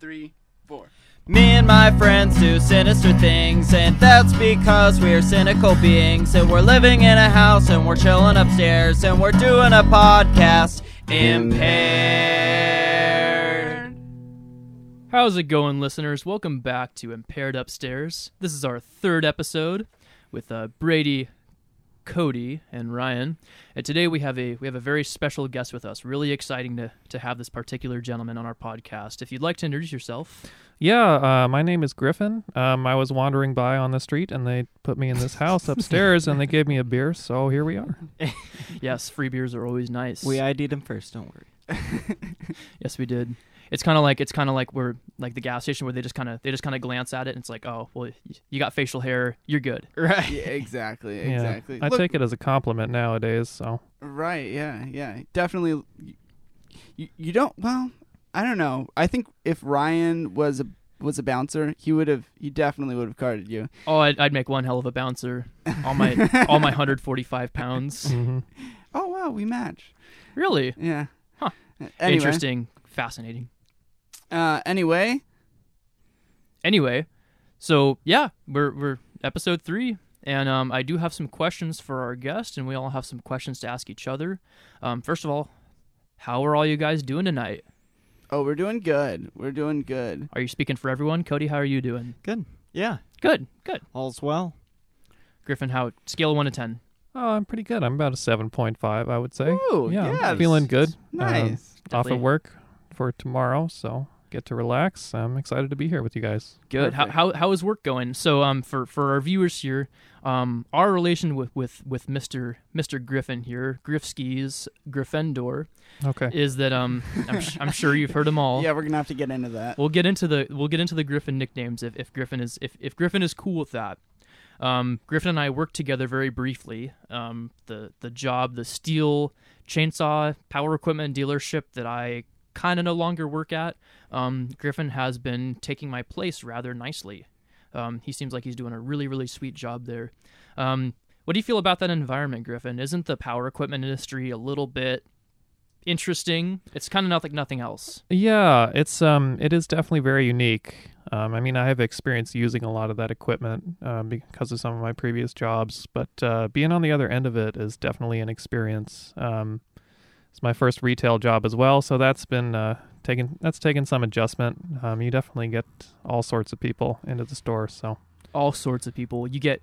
3, 4. Me and my friends do sinister things, and that's because we're cynical beings, and we're living in a house, and we're chilling upstairs, and we're doing a podcast. Impaired. How's it going, listeners? Welcome back to Impaired Upstairs. This is our third episode with Brady, Cody, and Ryan, and today we have a very special guest with us. Really exciting to have this particular gentleman on our podcast. If you'd like to introduce yourself. Yeah, my name is Griffin. I was wandering by on the street, and they put me in this house upstairs, and they gave me a beer, so here we are. Yes, free beers are always nice. We ID'd him first, don't worry. Yes, we did. It's kind of like we're like the gas station where they just kind of glance at it and it's like, oh well, you got facial hair, you're good, right? Yeah, exactly. Yeah. I take it as a compliment nowadays. So right, yeah, definitely. You don't. Well, I don't know. I think if Ryan was a bouncer, he definitely would have carded you. Oh, I'd make one hell of a bouncer. All my 145 pounds. Mm-hmm. Oh wow, we match. Really? Yeah. Huh. Anyway. Interesting. Fascinating. Anyway, so yeah, we're episode 3, and I do have some questions for our guest, and we all have some questions to ask each other. First of all, how are all you guys doing tonight? Oh, we're doing good. Are you speaking for everyone? Cody, how are you doing? Good. Yeah. Good. All's well. Griffin, how? Scale of 1 to 10. Oh, I'm pretty good. I'm about a 7.5, I would say. Ooh, yeah. Yes. I'm feeling good. Nice. Off of work for tomorrow, so get to relax. I'm excited to be here with you guys. Good. How is work going? So for our viewers here, our relation with Mr. Griffin here, Griffskis, Gryffindor, okay, is that I'm sure you've heard them all. Yeah, we're gonna have to get into that. We'll get into the Griffin nicknames if Griffin is if Griffin is cool with that. Griffin and I worked together very briefly. The steel chainsaw power equipment dealership that I kind of no longer work at, Griffin has been taking my place rather nicely. He seems like he's doing a really, really sweet job there. What do you feel about that environment, Griffin? Isn't the power equipment industry a little bit interesting? It's kind of not like nothing else. Yeah, it is definitely very unique. I mean, I have experience using a lot of that equipment because of some of my previous jobs, but being on the other end of it is definitely an experience. It's my first retail job as well, so that's been taken some adjustment. You definitely get all sorts of people into the store. So all sorts of people. You get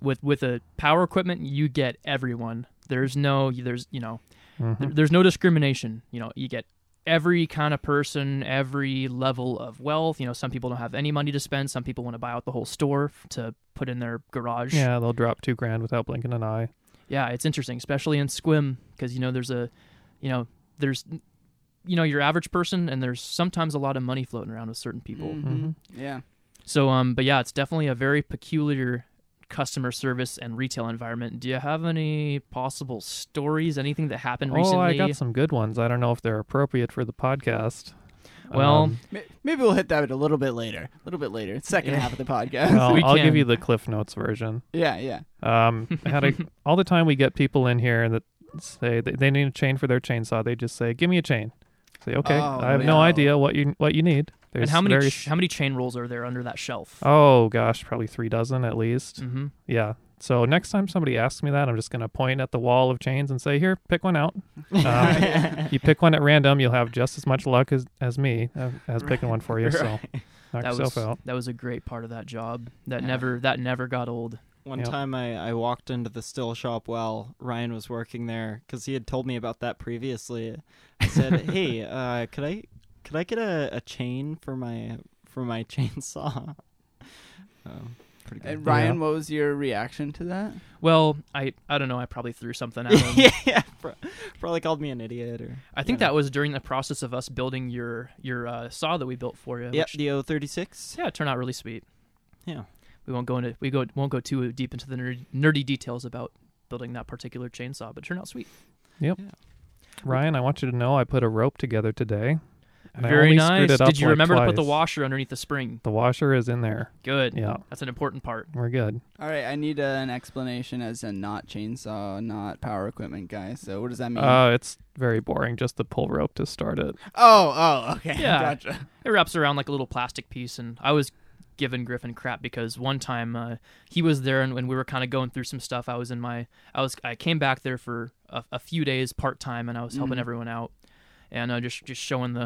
with a power equipment, you get everyone. There's no discrimination. You know, you get every kind of person, every level of wealth. You know, some people don't have any money to spend. Some people want to buy out the whole store to put in their garage. Yeah, they'll drop $2,000 without blinking an eye. Yeah, it's interesting, especially in Sequim, because there's your average person, and there's sometimes a lot of money floating around with certain people. Mm-hmm. Yeah. So, but yeah, it's definitely a very peculiar customer service and retail environment. Do you have any possible stories, anything that happened recently? Oh, I got some good ones. I don't know if they're appropriate for the podcast. Well, maybe we'll hit that a little bit later. Second half of the podcast. Well, I'll give you the Cliff Notes version. Yeah. All the time we get people in here that say they need a chain for their chainsaw. They just say, "Give me a chain." I say, "Okay, I have no idea what you need." There's and how many chain rolls are there under that shelf? Oh gosh, probably 3 dozen at least. Mm-hmm. Yeah. So next time somebody asks me that, I'm just going to point at the wall of chains and say, here, pick one out. You pick one at random, you'll have just as much luck as me as picking one for you. So knock yourself out. That was a great part of that job. That never got old. One time I walked into the still shop while Ryan was working there because he had told me about that previously. I said, hey, could I get a chain for my chainsaw? Pretty good. And Ryan, what was your reaction to that? Well, I don't know. I probably threw something at him. Yeah, probably called me an idiot. Or I think that was during the process of us building your saw that we built for you. Yep, the O36. Yeah, it turned out really sweet. Yeah, we won't go too deep into the nerdy details about building that particular chainsaw, but it turned out sweet. Yep. Yeah. Ryan, I want you to know I put a rope together today. Very nice. Did you remember to put the washer underneath the spring? The washer is in there. Good. Yeah. That's an important part. We're good. All right. I need an explanation as a not chainsaw, not power equipment guy. So what does that mean? It's very boring. Just the pull rope to start it. Oh, okay. Yeah. Gotcha. It wraps around like a little plastic piece. And I was giving Griffin crap because one time he was there and when we were kind of going through some stuff, I came back there for a few days part-time and I was helping everyone out. And just showing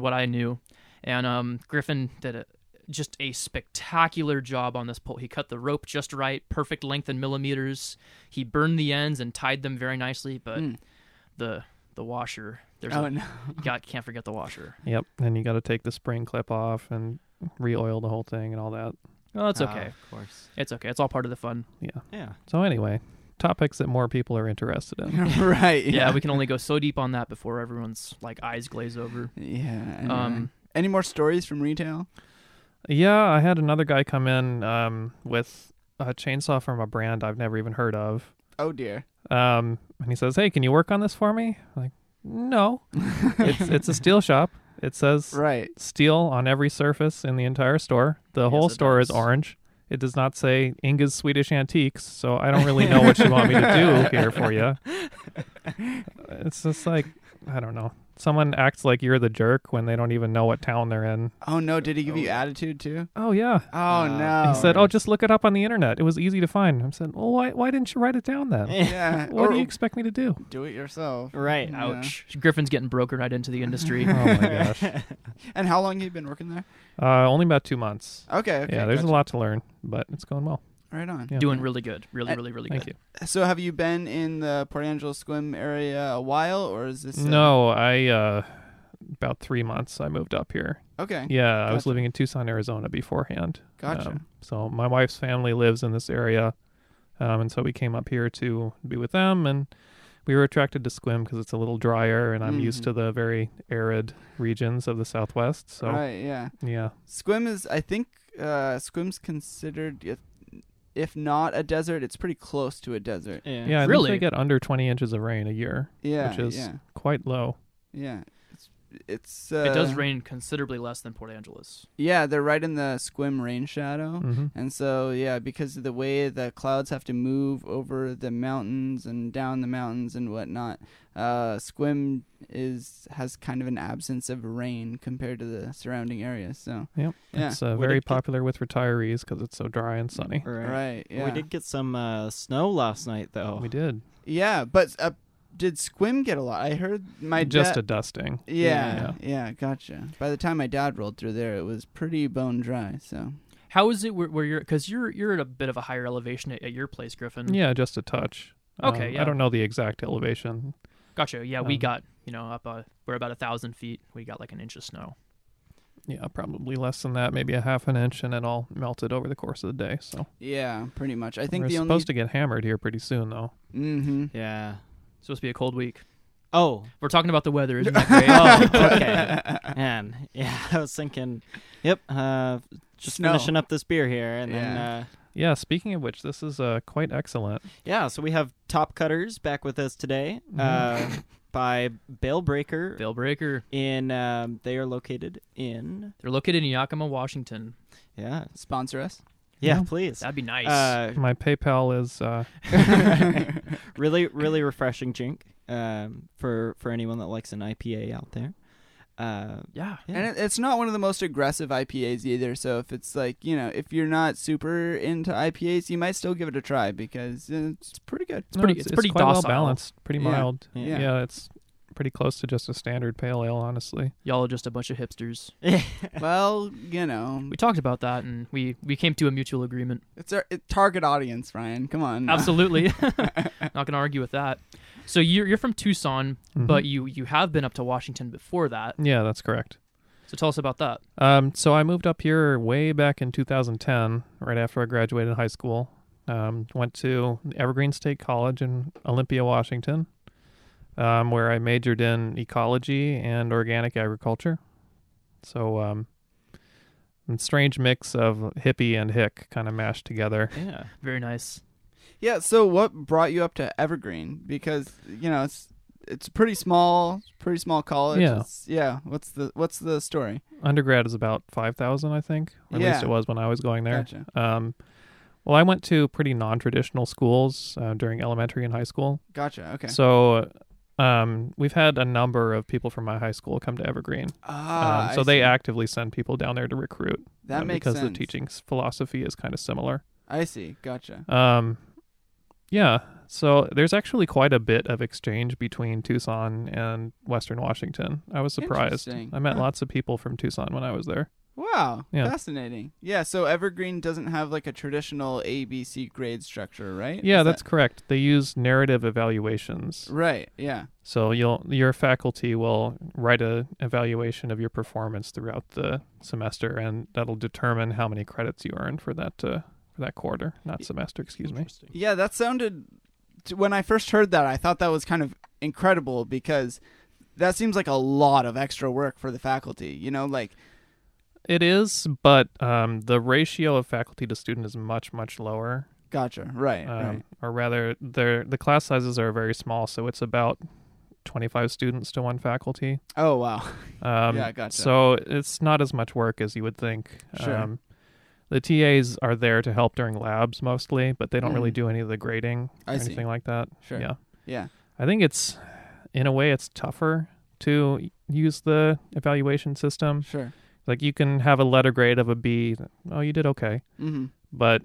what I knew, and Griffin did just a spectacular job on this pole. He cut the rope just right, perfect length in millimeters. He burned the ends and tied them very nicely. But the washer, can't forget the washer. Yep, and you got to take the spring clip off and re-oil the whole thing and all that. Oh, it's okay. Of course, it's okay. It's all part of the fun. Yeah. So anyway. Topics that more people are interested in. Right. Yeah, we can only go so deep on that before everyone's like eyes glaze over. Yeah. Any more stories from retail? Yeah, I had another guy come in with a chainsaw from a brand I've never even heard of. Oh dear. And he says, "Hey, can you work on this for me?" I'm like, "No." It's a steel shop. It says steel on every surface in the entire store. The whole store is orange. It does not say Inga's Swedish Antiques, so I don't really know what you want me to do here for you. It's just like, I don't know. Someone acts like you're the jerk when they don't even know what town they're in. Oh, no. Did he give you attitude, too? Oh, yeah. Oh, no. He said, just look it up on the internet. It was easy to find. I said, well, why didn't you write it down then? Yeah. What do you expect me to do? Do it yourself. Right. Yeah. Ouch. Griffin's getting broken right into the industry. Oh, my gosh. And how long have you been working there? Only about 2 months. Okay. Yeah, there's a lot to learn, but it's going well. Right on. Yeah. Doing really good. Really good. Thank you. So have you been in the Port Angeles Sequim area a while, or is this... No, about 3 months I moved up here. Okay. Yeah, I was living in Tucson, Arizona beforehand. Gotcha. So my wife's family lives in this area, and so we came up here to be with them, and we were attracted to Sequim because it's a little drier, and I'm used to the very arid regions of the Southwest. So. Right, yeah. Yeah. Sequim is, I think, Sequim's considered... If not a desert, it's pretty close to a desert. Yeah, I think they get under 20 inches of rain a year, which is quite low. Yeah. It's it does rain considerably less than Port Angeles. Yeah, they're right in the Sequim rain shadow. Mm-hmm. And so, because of the way the clouds have to move over the mountains and down the mountains and whatnot, Sequim has kind of an absence of rain compared to the surrounding areas. So, it's very popular with retirees because it's so dry and sunny. Right, yeah. We did get some snow last night, though. We did. Yeah, but... Did Sequim get a lot? I heard my dad... Just a dusting. Yeah, gotcha. By the time my dad rolled through there, it was pretty bone dry, so... How is it where you're... Because you're at a bit of a higher elevation at your place, Griffin. Yeah, just a touch. Okay, I don't know the exact elevation. Gotcha, we got, up... we're about 1,000 feet. We got like an inch of snow. Yeah, probably less than that, maybe a half an inch, and it all melted over the course of the day, so... Yeah, pretty much. I think we're supposed to get hammered here pretty soon, though. Mm-hmm. Yeah. It's supposed to be a cold week. Oh, we're talking about the weather, isn't that great? Oh, okay. Man, I was thinking, just finishing up this beer here. And then, speaking of which, this is quite excellent. Yeah, so we have Top Cutters back with us today by Bailbreaker. Bailbreaker. They're located in Yakima, Washington. Yeah. Sponsor us. Yeah, please. That'd be nice. My PayPal is really, really refreshing drink for anyone that likes an IPA out there. And it's not one of the most aggressive IPAs either. So if it's like if you're not super into IPAs, you might still give it a try because it's pretty good. It's pretty quite well balanced, pretty mild. Yeah, it's pretty close to just a standard pale ale, honestly. Y'all are just a bunch of hipsters. Well, we talked about that, and we came to a mutual agreement. It's our target audience, Ryan. Come on. Absolutely. Not going to argue with that. So you're from Tucson, but you have been up to Washington before that. Yeah, that's correct. So tell us about that. So I moved up here way back in 2010, right after I graduated high school. Went to Evergreen State College in Olympia, Washington. Where I majored in ecology and organic agriculture. So a strange mix of hippie and hick kind of mashed together. Yeah, very nice. Yeah, so what brought you up to Evergreen? Because, it's pretty small college. Yeah. Yeah. What's the story? Undergrad is about 5,000, I think. Or at least it was when I was going there. Gotcha. Well, I went to pretty non-traditional schools during elementary and high school. Gotcha. Okay. So we've had a number of people from my high school come to Evergreen. So they actively send people down there to recruit. That makes sense. Because the teaching philosophy is kind of similar. I see. Gotcha. Yeah. So there's actually quite a bit of exchange between Tucson and Western Washington. I was surprised. I met lots of people from Tucson when I was there. Wow. Yeah. Fascinating. Yeah. So Evergreen doesn't have like a traditional ABC grade structure, right? Yeah, that's correct. They use narrative evaluations. Right. Yeah. So your faculty will write an evaluation of your performance throughout the semester, and that'll determine how many credits you earned for that quarter, not semester, excuse me. Yeah, that sounded, when I first heard that, I thought that was kind of incredible, because that seems like a lot of extra work for the faculty, you know, like. It is, but the ratio of faculty to student is much, much lower. Gotcha, right. Or rather, the class sizes are very small, so it's about 25 students to one faculty. Oh, wow. Yeah, gotcha. So it's not as much work as you would think. Sure. The TAs are there to help during labs mostly, but they don't really do any of the grading or anything like that. Sure. Yeah. I think it's, in a way, it's tougher to use the evaluation system. Sure. Like, you can have a letter grade of a B. Oh, you did okay. Mm-hmm. But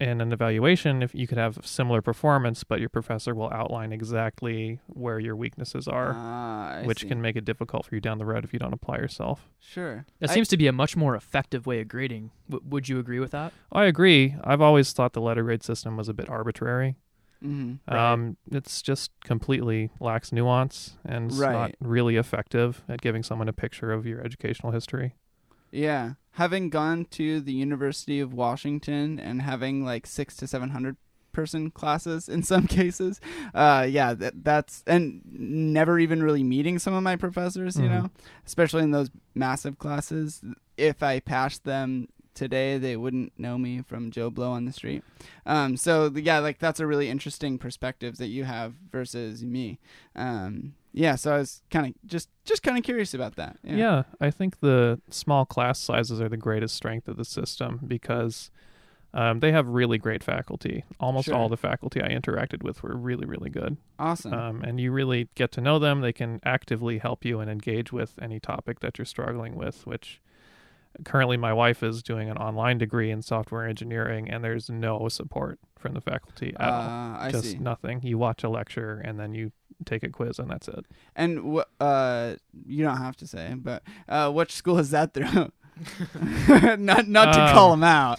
in an evaluation, if you could have similar performance, but your professor will outline exactly where your weaknesses are, which can make it difficult for you down the road if you don't apply yourself. Sure. That seems to be a much more effective way of grading. Would you agree with that? I agree. I've always thought the letter grade system was a bit arbitrary. Mm-hmm. Right. It's just completely lacks nuance and it's not really effective at giving someone a picture of your educational history. Yeah. Having gone to the University of Washington and having like 600 to 700 person classes in some cases, that's, and never even really meeting some of my professors, you know, especially in those massive classes. If I passed them today, they wouldn't know me from Joe Blow on the street. That's a really interesting perspective that you have versus me. So I was kind of just kind of curious about that. Yeah. Yeah, I think the small class sizes are the greatest strength of the system because they have really great faculty. Almost all the faculty I interacted with were really, really good. Awesome. And you really get to know them. They can actively help you and engage with any topic that you're struggling with, which currently my wife is doing an online degree in software engineering, and there's no support from the faculty at all. Just nothing. You watch a lecture and then you take a quiz and that's it. And you don't have to say, but which school is that through? not to call them out.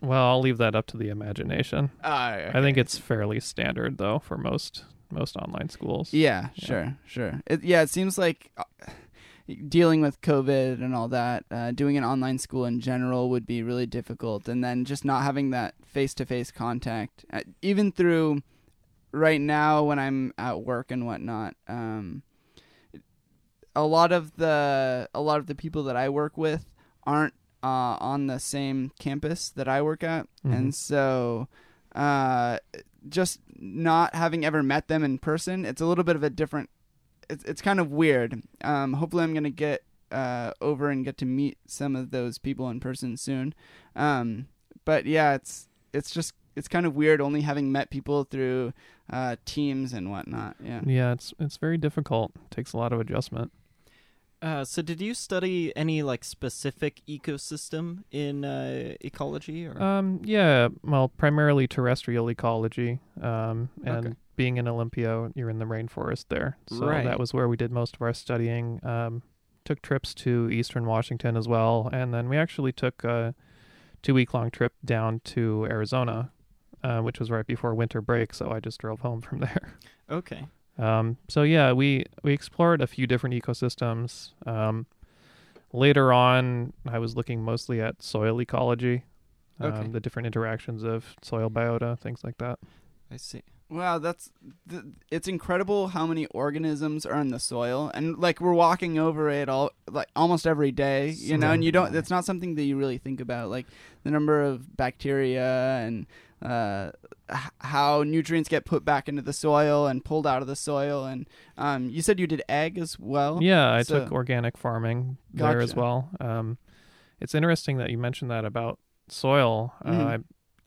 Well, I'll leave that up to the imagination. Okay. I think it's fairly standard though for most online schools. Sure. It seems like dealing with COVID and all that, doing an online school in general would be really difficult. And then just not having that face-to-face contact, even through right now when I'm at work and whatnot, a lot of the people that I work with aren't on the same campus that I work at. Mm-hmm. And so just not having ever met them in person, it's a little bit of a different. It's kind of weird. Hopefully I'm going to get over and get to meet some of those people in person soon. But yeah, it's kind of weird only having met people through Teams and whatnot. Yeah, it's very difficult. It takes a lot of adjustment. So did you study any like specific ecosystem in ecology? Or? Primarily terrestrial ecology. Being in Olympia, you're in the rainforest there. So that was where we did most of our studying. Took trips to eastern Washington as well. And then we actually took a 2-week-long trip down to Arizona, which was right before winter break. So I just drove home from there. Okay. We explored a few different ecosystems. Later on, I was looking mostly at soil ecology, the different interactions of soil biota, things like that. I see. Wow, it's incredible how many organisms are in the soil, and like we're walking over it all, like almost every day, you know, and it's not something that you really think about, like the number of bacteria and how nutrients get put back into the soil and pulled out of the soil. And you said you did ag as well? Yeah, I took organic farming there as well. It's interesting that you mentioned that about soil.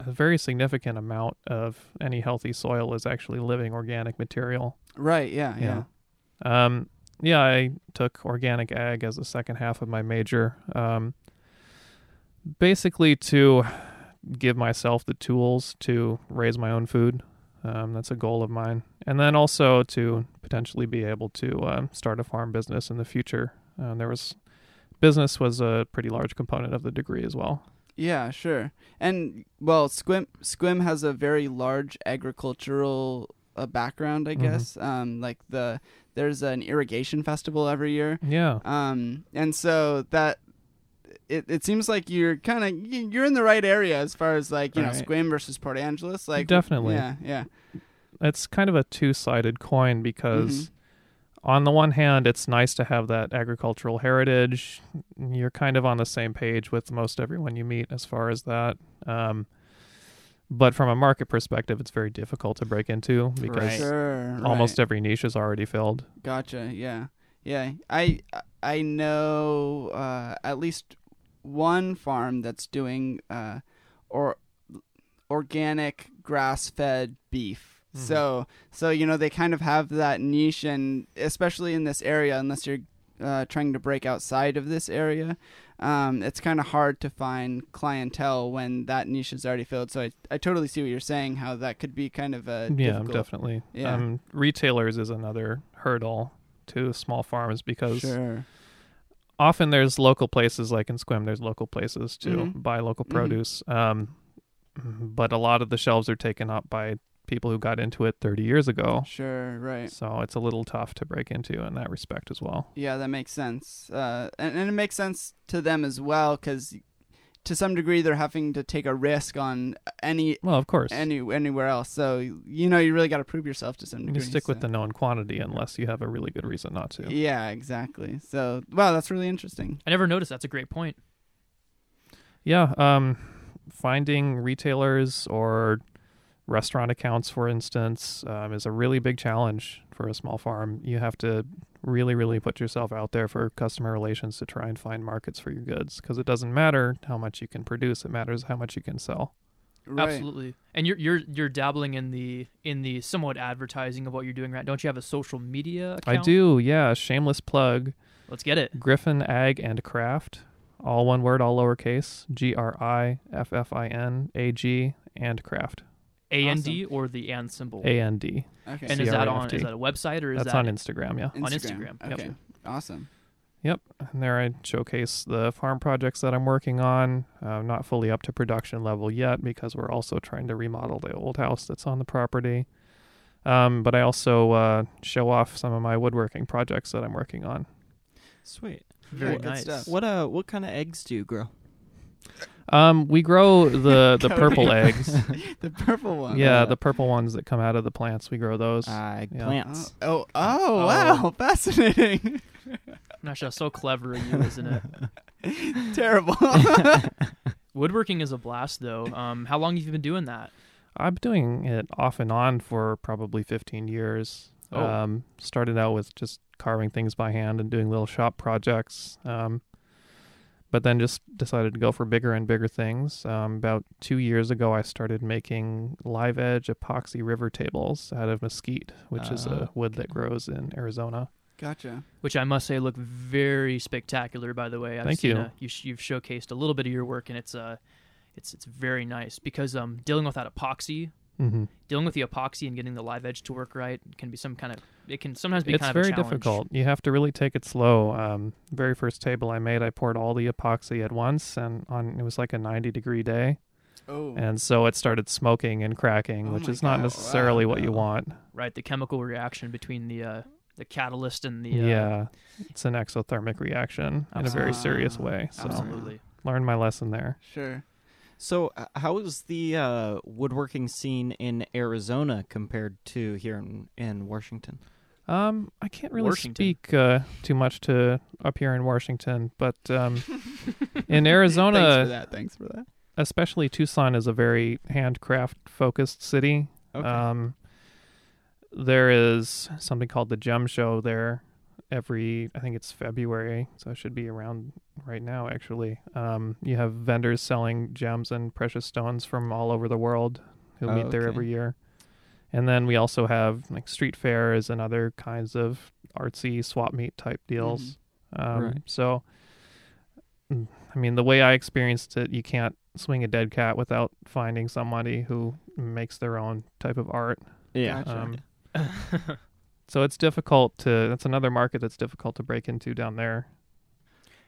A very significant amount of any healthy soil is actually living organic material. Right, yeah. I took organic ag as the second half of my major. Basically to give myself the tools to raise my own food. That's a goal of mine. And then also to potentially be able to start a farm business in the future. Business was a pretty large component of the degree as well. Yeah, sure. And, well, Sequim has a very large agricultural background, I guess. There's an irrigation festival every year. Yeah. And so that... It seems like you're in the right area as far as know, Sequim versus Port Angeles. Definitely. Yeah. It's kind of a two-sided coin because on the one hand, it's nice to have that agricultural heritage. You're kind of on the same page with most everyone you meet as far as that. But from a market perspective, it's very difficult to break into because almost every niche is already filled. Gotcha. Yeah. Yeah. I know at least one farm that's doing organic grass-fed beef. So you know, they kind of have that niche, and especially in this area, unless you're trying to break outside of this area, it's kind of hard to find clientele when that niche is already filled. So I totally see what you're saying, how that could be kind of a difficult. Definitely. Yeah. Retailers is another hurdle to small farms because... Sure. Often there's local places, like in Sequim, there's local places to buy local produce. But a lot of the shelves are taken up by people who got into it 30 years ago. Sure, right. So it's a little tough to break into in that respect as well. Yeah, that makes sense. And it makes sense to them as well because to some degree they're having to take a risk on anywhere else. So, you know, you really got to prove yourself to some degree. You stick with the known quantity unless you have a really good reason not to. Yeah, exactly. So, wow, that's really interesting. I never noticed. That's a great point. Yeah. Finding retailers or restaurant accounts, for instance, is a really big challenge for a small farm. You have to really, really put yourself out there for customer relations to try and find markets for your goods, because it doesn't matter how much you can produce; it matters how much you can sell. Right. Absolutely, and you're dabbling in the somewhat advertising of what you're doing, right? Don't you have a social media account? I do, yeah. Shameless plug. Let's get it. Griffin Ag and Craft, all one word, all lowercase. GRIFFIN AG and Craft. AND or the AND symbol? AND. Okay. And is that a website or is that on Instagram? Yeah. On Instagram. Okay. Yep. Awesome. Yep. And there I showcase the farm projects that I'm working on. I'm not fully up to production level yet because we're also trying to remodel the old house that's on the property. But I also show off some of my woodworking projects that I'm working on. Sweet. Very nice. Good stuff. What kind of eggs do you grow? We grow the purple eggs. The purple ones. Yeah, the purple ones that come out of the plants. We grow those. Plants. Oh, wow. Fascinating. Nasha, so clever of you, isn't it? Terrible. Woodworking is a blast, though. How long have you been doing that? I've been doing it off and on for probably 15 years. Oh. Started out with just carving things by hand and doing little shop projects. But then just decided to go for bigger and bigger things. About 2 years ago, I started making live edge epoxy river tables out of mesquite, which is a wood that grows in Arizona. Gotcha. Which I must say look very spectacular, by the way. Thank you. You've showcased a little bit of your work, and it's very nice because dealing with that epoxy, and getting the live edge to work right can be sometimes be kind of a challenge. It's very difficult. You have to really take it slow. Very first table I made, I poured all the epoxy at once, and it was like a 90-degree day. Oh. And so it started smoking and cracking, which is not necessarily what you want. Right, the chemical reaction between the catalyst and the... Yeah, it's an exothermic reaction in a very serious way. So absolutely. Learned my lesson there. Sure. So how is the woodworking scene in Arizona compared to here in Washington? I can't really speak too much to up here in Washington, but in Arizona... Thanks for that. especially Tucson is a very handcraft-focused city. Okay. There is something called the Gem Show there every, I think it's February, so it should be around right now, actually. You have vendors selling gems and precious stones from all over the world who meet there every year. And then we also have like street fairs and other kinds of artsy swap meet type deals. Mm-hmm. So, I mean, the way I experienced it, you can't swing a dead cat without finding somebody who makes their own type of art. Yeah. Gotcha. So it's difficult to, that's another market that's difficult to break into down there.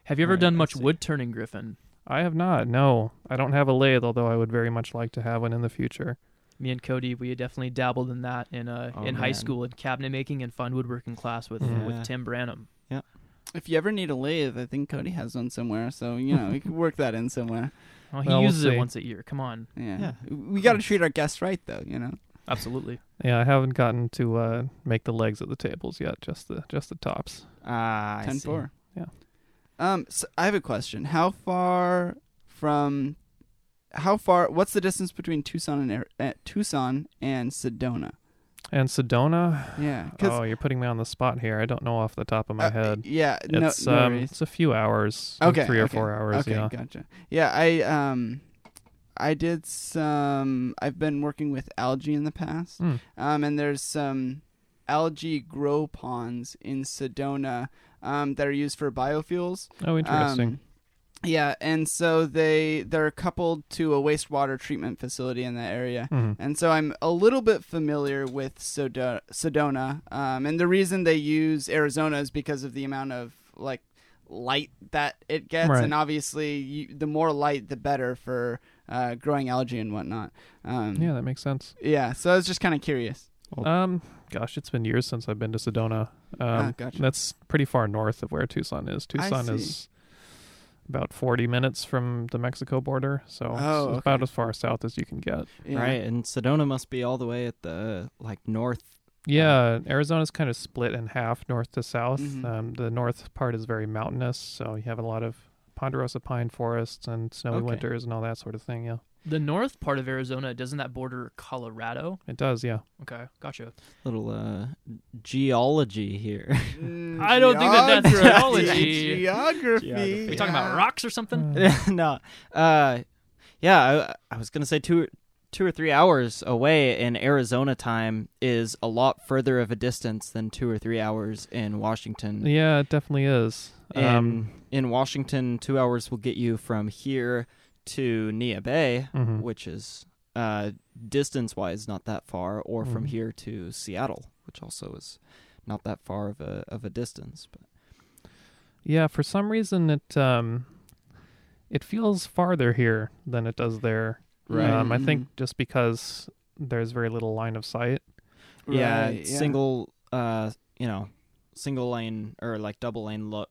Have you ever done much wood turning, Griffin? I have not. No, I don't have a lathe, although I would very much like to have one in the future. Me and Cody, we definitely dabbled in that in high school in cabinet making and fun woodworking class with Tim Branham. Yeah. If you ever need a lathe, I think Cody has one somewhere, so, you know, we can work that in somewhere. Well, he uses it once a year. Come on. Yeah. We got to treat our guests right, though, you know. Absolutely. Yeah, I haven't gotten to make the legs of the tables yet, just the tops. Ah, I see. 10-4. Yeah. So I have a question. What's the distance between Tucson and Sedona? And Sedona? Yeah. Oh, you're putting me on the spot here. I don't know off the top of my head. Yeah. It's, no worries. It's a few hours. Okay. 3 or 4 hours. Okay, yeah. Gotcha. Yeah, I did some... I've been working with algae in the past. And there's some algae grow ponds in Sedona that are used for biofuels. Oh, interesting. Yeah, and so they're coupled to a wastewater treatment facility in that area. Mm-hmm. And so I'm a little bit familiar with Sedona. And the reason they use Arizona is because of the amount of like light that it gets. Right. And obviously, the more light, the better for growing algae and whatnot. Yeah, that makes sense. Yeah, so I was just kind of curious. Gosh, it's been years since I've been to Sedona. Gotcha. That's pretty far north of where Tucson is. Tucson is about 40 minutes from the Mexico border, so it's about as far south as you can get. Yeah. Right, and Sedona must be all the way at the like north. Yeah, Arizona's kind of split in half, north to south. Mm-hmm. The north part is very mountainous, so you have a lot of ponderosa pine forests and snowy winters and all that sort of thing. Yeah. The north part of Arizona, doesn't that border Colorado? It does, yeah. Okay, gotcha. Little geology here. I don't think that's geology. Geography. Are we talking about rocks or something? No. I was going to say two or three hours away in Arizona time is a lot further of a distance than 2 or 3 hours in Washington. Yeah, it definitely is. In Washington, 2 hours will get you from here to Nia Bay, mm-hmm. which is distance-wise not that far, or from here to Seattle, which also is not that far of a distance. But yeah, for some reason it feels farther here than it does there. Right. I think just because there's very little line of sight. Yeah, right, single lane or like double lane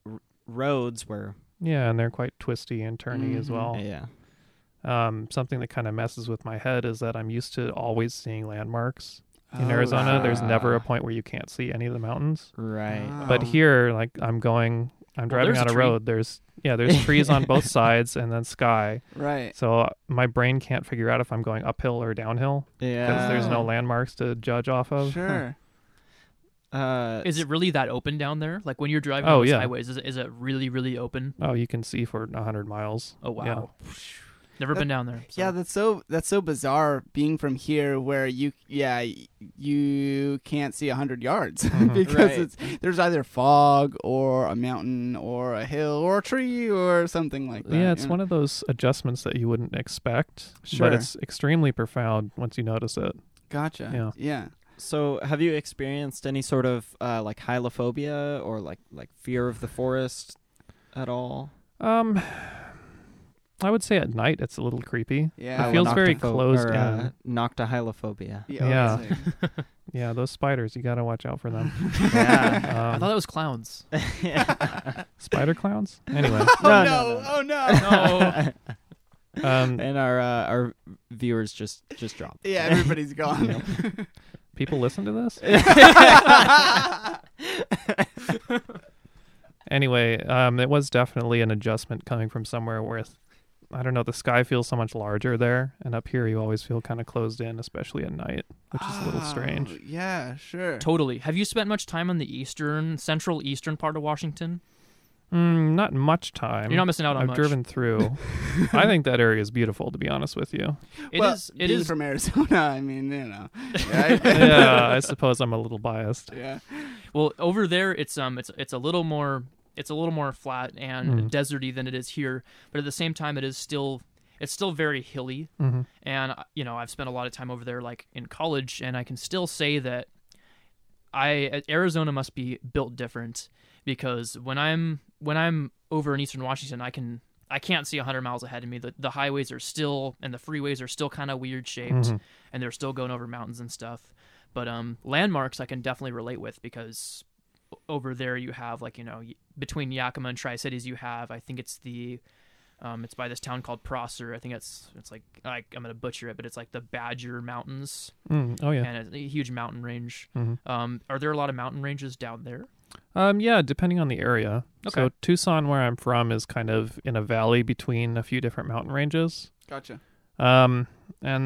roads where. Yeah, and they're quite twisty and turny as well. Yeah. Something that kind of messes with my head is that I'm used to always seeing landmarks. In Arizona, there's never a point where you can't see any of the mountains. Right. But here, like, I'm driving on a road. There's trees on both sides and then sky. Right. So my brain can't figure out if I'm going uphill or downhill. Yeah. Because there's no landmarks to judge off of. Sure. Is it really that open down there? Like when you're driving on the highways, is it really, really open? Oh, you can see for 100 miles. Oh, wow. Yeah. Never been down there. So. Yeah, that's so bizarre being from here where you can't see 100 yards because there's either fog or a mountain or a hill or a tree or something like that. Yeah, it's one of those adjustments that you wouldn't expect, but it's extremely profound once you notice it. Gotcha. Yeah. So, have you experienced any sort of like hylophobia or like fear of the forest at all? I would say at night it's a little creepy. Yeah, it feels very closed in. Noctahylophobia. Yeah. Yeah, those spiders, you got to watch out for them. Yeah. I thought that was clowns. Spider clowns? Anyway. No. And our viewers just dropped. Yeah, everybody's gone. Yeah. People listen to this? Anyway, it was definitely an adjustment coming from somewhere with I don't know, the sky feels so much larger there, and up here you always feel kind of closed in, especially at night, which is a little strange. Yeah, sure. Totally. Have you spent much time on the central eastern part of Washington? Not much time. You're not missing out on much. I've driven through. I think that area is beautiful, to be honest with you. It is from Arizona. I mean, you know. Right? Yeah, I suppose I'm a little biased. Yeah. Well, over there, it's a little more flat and deserty than it is here, but at the same time, it's still very hilly. Mm-hmm. And you know, I've spent a lot of time over there, like in college, and I can still say that Arizona must be built different. Because when I'm over in Eastern Washington, I can't see 100 miles ahead of me. The highways are still, and the freeways are still kind of weird shaped, and they're still going over mountains and stuff. But landmarks I can definitely relate with, because over there you have, like, you know, between Yakima and Tri-Cities you have, I think it's the it's by this town called Prosser. I think it's like I'm gonna butcher it, but it's like the Badger Mountains. Oh yeah, and a huge mountain range. Mm-hmm. Are there a lot of mountain ranges down there? Yeah, depending on the area. Okay. So Tucson, where I'm from, is kind of in a valley between a few different mountain ranges. Gotcha. And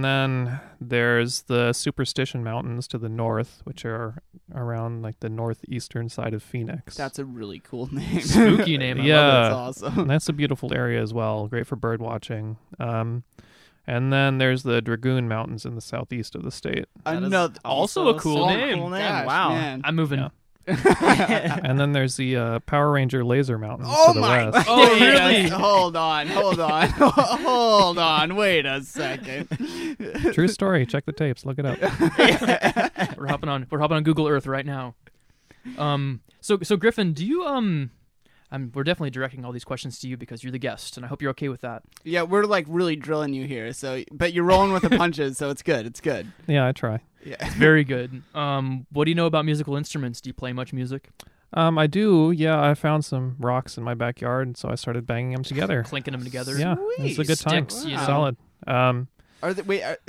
then there's the Superstition Mountains to the north, which are around like the northeastern side of Phoenix. That's a really cool name. Spooky name. Yeah. That's awesome. And that's a beautiful area as well. Great for bird watching. And then there's the Dragoon Mountains in the southeast of the state. Also a cool name. Cool name. Gosh, wow. Man. I'm moving. Yeah. And then there's the Power Ranger Laser Mountains to the west. Oh, really? Hold on. Wait a second. True story. Check the tapes. Look it up. We're hopping on Google Earth right now. So Griffin, do you we're definitely directing all these questions to you because you're the guest, and I hope you're okay with that. Yeah, we're like really drilling you here. So, but you're rolling with the punches, so it's good. It's good. Yeah, I try. Yeah, it's very good. What do you know about musical instruments? Do you play much music? I do. Yeah, I found some rocks in my backyard, and so I started banging them together, clinking them together. Yeah, it's a good time. Sticks, wow. You know? Solid.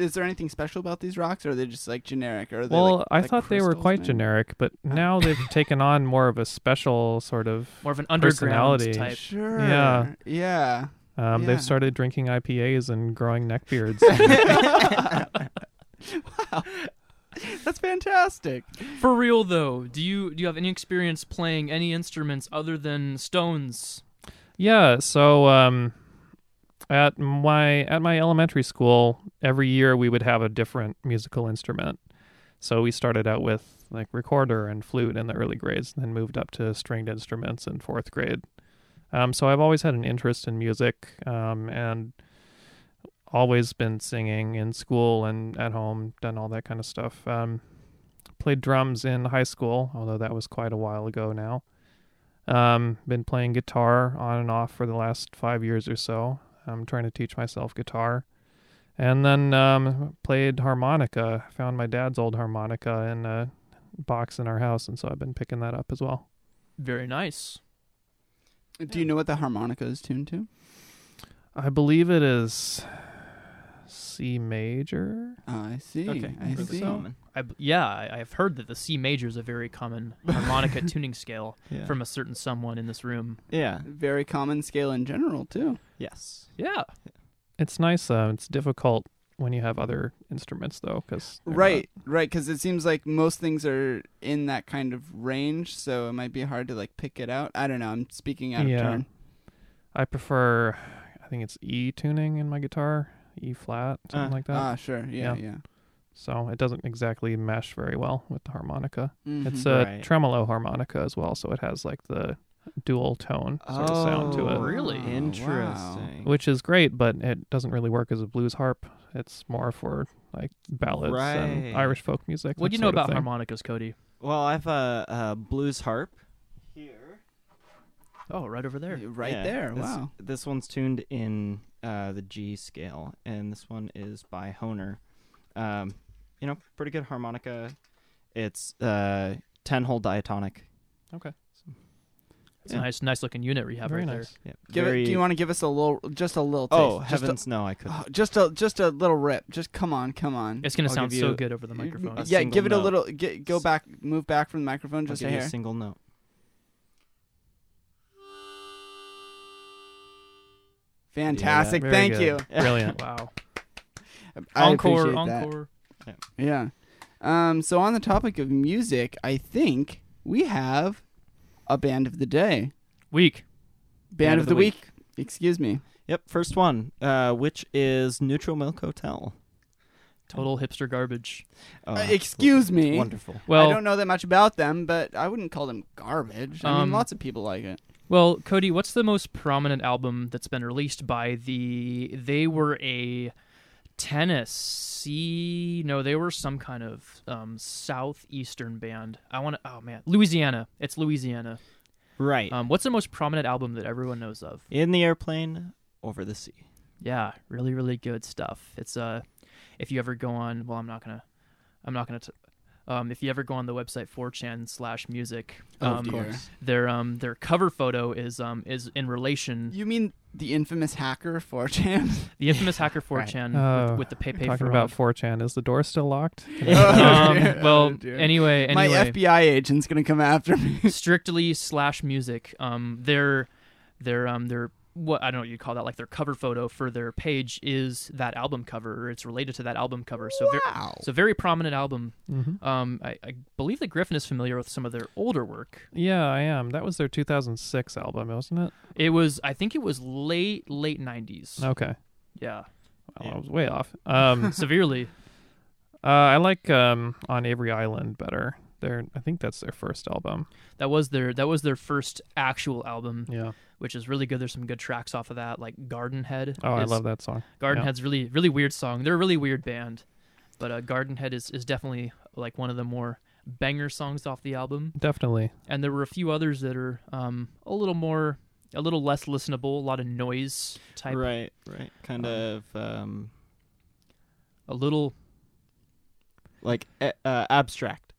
Is there anything special about these rocks, or are they just like generic? Or are I thought they were quite generic, but now they've taken on more of a special sort of more of an underground type. Sure. Yeah. Yeah. They've started drinking IPAs and growing neck beards. Wow. That's fantastic. For real though, do you have any experience playing any instruments other than stones? Yeah, so at my elementary school, every year we would have a different musical instrument. So we started out with like recorder and flute in the early grades, and then moved up to stringed instruments in 4th grade. So I've always had an interest in music, and always been singing in school and at home, done all that kind of stuff. Played drums in high school, although that was quite a while ago now. Been playing guitar on and off for the last 5 years or so. I'm trying to teach myself guitar. And then played harmonica. Found my dad's old harmonica in a box in our house, and so I've been picking that up as well. Very nice. Do you know what the harmonica is tuned to? I believe it is C major. I see. Okay. I see. I've heard that the C major is a very common harmonica tuning scale from a certain someone in this room. Yeah, very common scale in general too. Yes. Yeah. It's nice. It's difficult when you have other instruments though, because right, because it seems like most things are in that kind of range, so it might be hard to like pick it out. I don't know. I'm speaking out of turn. I prefer. I think it's E tuning in my guitar. E flat, something like that. Ah, sure. Yeah. So it doesn't exactly mesh very well with the harmonica. Mm-hmm, it's a tremolo harmonica as well, so it has like the dual tone sort of sound to it. Really? Interesting. Wow. Which is great, but it doesn't really work as a blues harp. It's more for like ballads and Irish folk music. What do you know about harmonicas, Cody? Well, I have a blues harp. Oh, right over there. Right there. Wow. This one's tuned in the G scale, and this one is by Honer. Pretty good harmonica. It's 10-hole diatonic. Okay. It's a nice looking unit we have there. Yeah. Do you want to give us a little taste? Oh, heavens, no, I couldn't. Oh, just a little rip. Just come on. It's going to sound so good over the microphone. Yeah, give it a little, go back, move back from the microphone just a hair. A single note. Fantastic. Yeah, thank you. Brilliant. Wow. I appreciate that. Encore. Yeah. So on the topic of music, I think we have a band of the day. Band of the week. Excuse me. Yep, first one, which is Neutral Milk Hotel. Total hipster garbage. Excuse me. Wonderful. Well, I don't know that much about them, but I wouldn't call them garbage. I mean, lots of people like it. Well, Cody, what's the most prominent album that's been released by the... They were a Tennessee... No, they were some kind of southeastern band. I want to... Oh, man. Louisiana. It's Louisiana. Right. What's the most prominent album that everyone knows of? In the Airplane Over the Sea. Yeah, really, really good stuff. It's if you ever go on, well, if you ever go on the website 4chan/music, their cover photo is in relation. You mean the infamous hacker 4chan? The infamous hacker 4chan with the Pepe Frog. Talking about 4chan, is the door still locked? Anyway, my FBI agent's gonna come after me. Strictly/music. Their what I don't know what you call that, like their cover photo for their page is that album cover, or it's related to that album cover. So wow. So very prominent album. Mm-hmm. I believe that Griffin is familiar with some of their older work. Yeah, I am. That was their 2006 album, wasn't it? It was. I think it was late 90s. Okay. Yeah. Well, I was way off. Severely. I like On Avery Island better. I think that's their first album. That was their first actual album. Yeah. Which is really good. There's some good tracks off of that, like Garden Head. Oh, I love that song. Garden Head's really, really weird song. They're a really weird band, but Garden Head is definitely like one of the more banger songs off the album. Definitely. And there were a few others that are a little less listenable, a lot of noise type. Right. Kind of a little like abstract,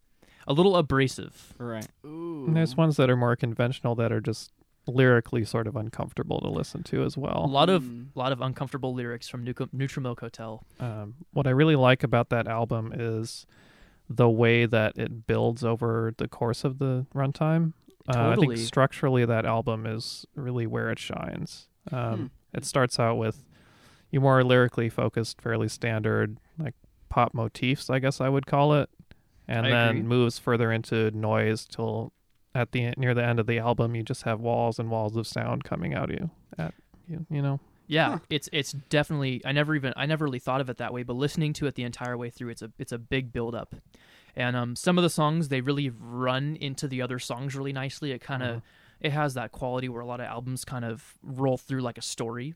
a little abrasive. Right. Ooh. And there's ones that are more conventional that are just lyrically sort of uncomfortable to listen to as well. A lot of uncomfortable lyrics from Neutral Milk Hotel. What I really like about that album is the way that it builds over the course of the runtime. Totally. I think structurally that album is really where it shines. It starts out with you more lyrically focused, fairly standard, like pop motifs, I guess I would call it, and then moves further into noise till... At the near the end of the album, you just have walls and walls of sound coming out of you. Yeah, huh. It's definitely. I never really thought of it that way, but listening to it the entire way through, it's a big build up, and some of the songs they really run into the other songs really nicely. It kind of it has that quality where a lot of albums kind of roll through like a story,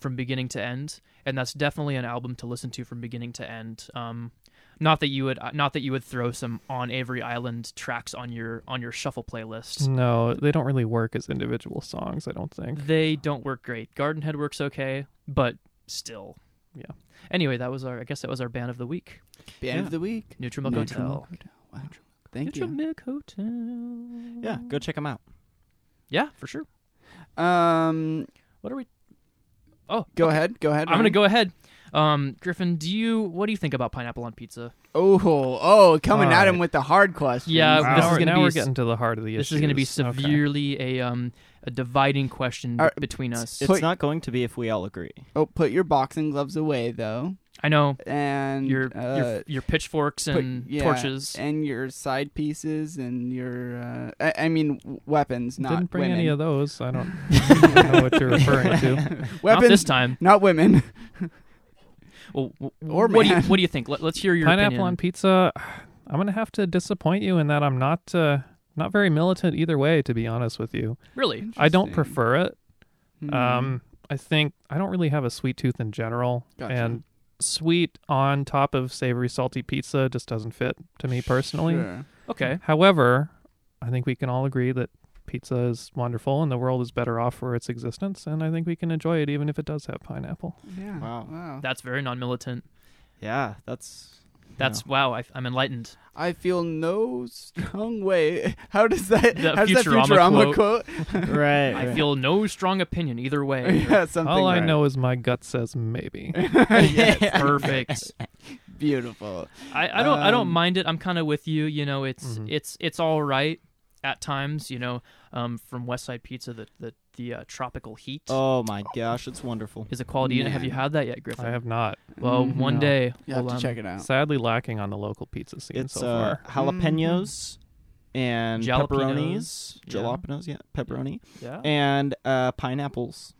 from beginning to end, and that's definitely an album to listen to from beginning to end. Not that you would throw some On Avery Island tracks on your shuffle playlist. No, they don't really work as individual songs, I don't think. They don't work great. Garden Head works okay, but still. Yeah. Anyway, that was our band of the week. Band of the week. Neutral Milk Hotel. Wow. Thank you. Neutral Milk Hotel. Yeah, go check them out. Yeah, for sure. What are we? Oh, go ahead. Go ahead. I'm going to go ahead. Griffin, what do you think about pineapple on pizza? Oh, coming at him with the hard questions. Yeah, wow. We're getting to the heart of the issue. This is going to be severely a dividing question between us. It's not going to be if we all agree. Oh, put your boxing gloves away, though. I know. And your pitchforks and torches. And your side pieces and your, weapons, not women. Didn't bring any of those. I don't know what you're referring to. Weapons, not this time. Not women. Well, what do you think? Let's hear your pineapple opinion. On pizza. I'm gonna have to disappoint you in that I'm not very militant either way. To be honest with you, really, I don't prefer it. I think I don't really have a sweet tooth in general, and sweet on top of savory, salty pizza just doesn't fit to me personally. Sure. Okay. However, I think we can all agree that pizza is wonderful and the world is better off for its existence, and I think we can enjoy it even if it does have pineapple. Yeah. Wow. That's very non-militant. Yeah, that's wow, I'm enlightened. I feel no strong way. How's that Futurama quote? Right. I feel no strong opinion either way. Yeah, something. All I know is my gut says maybe. Yes. Perfect. Beautiful. I don't mind it. I'm kind of with you, you know, it's all right. At times, you know, from Westside Pizza, the the tropical heat. Oh my gosh, it's wonderful. It's a quality unit. Have you had that yet, Griffin? I have not. Well, one day. You have to check it out. Sadly lacking on the local pizza scene so far. Jalapenos and pepperonis. Jalapenos, pepperoni. Yeah. And pineapples.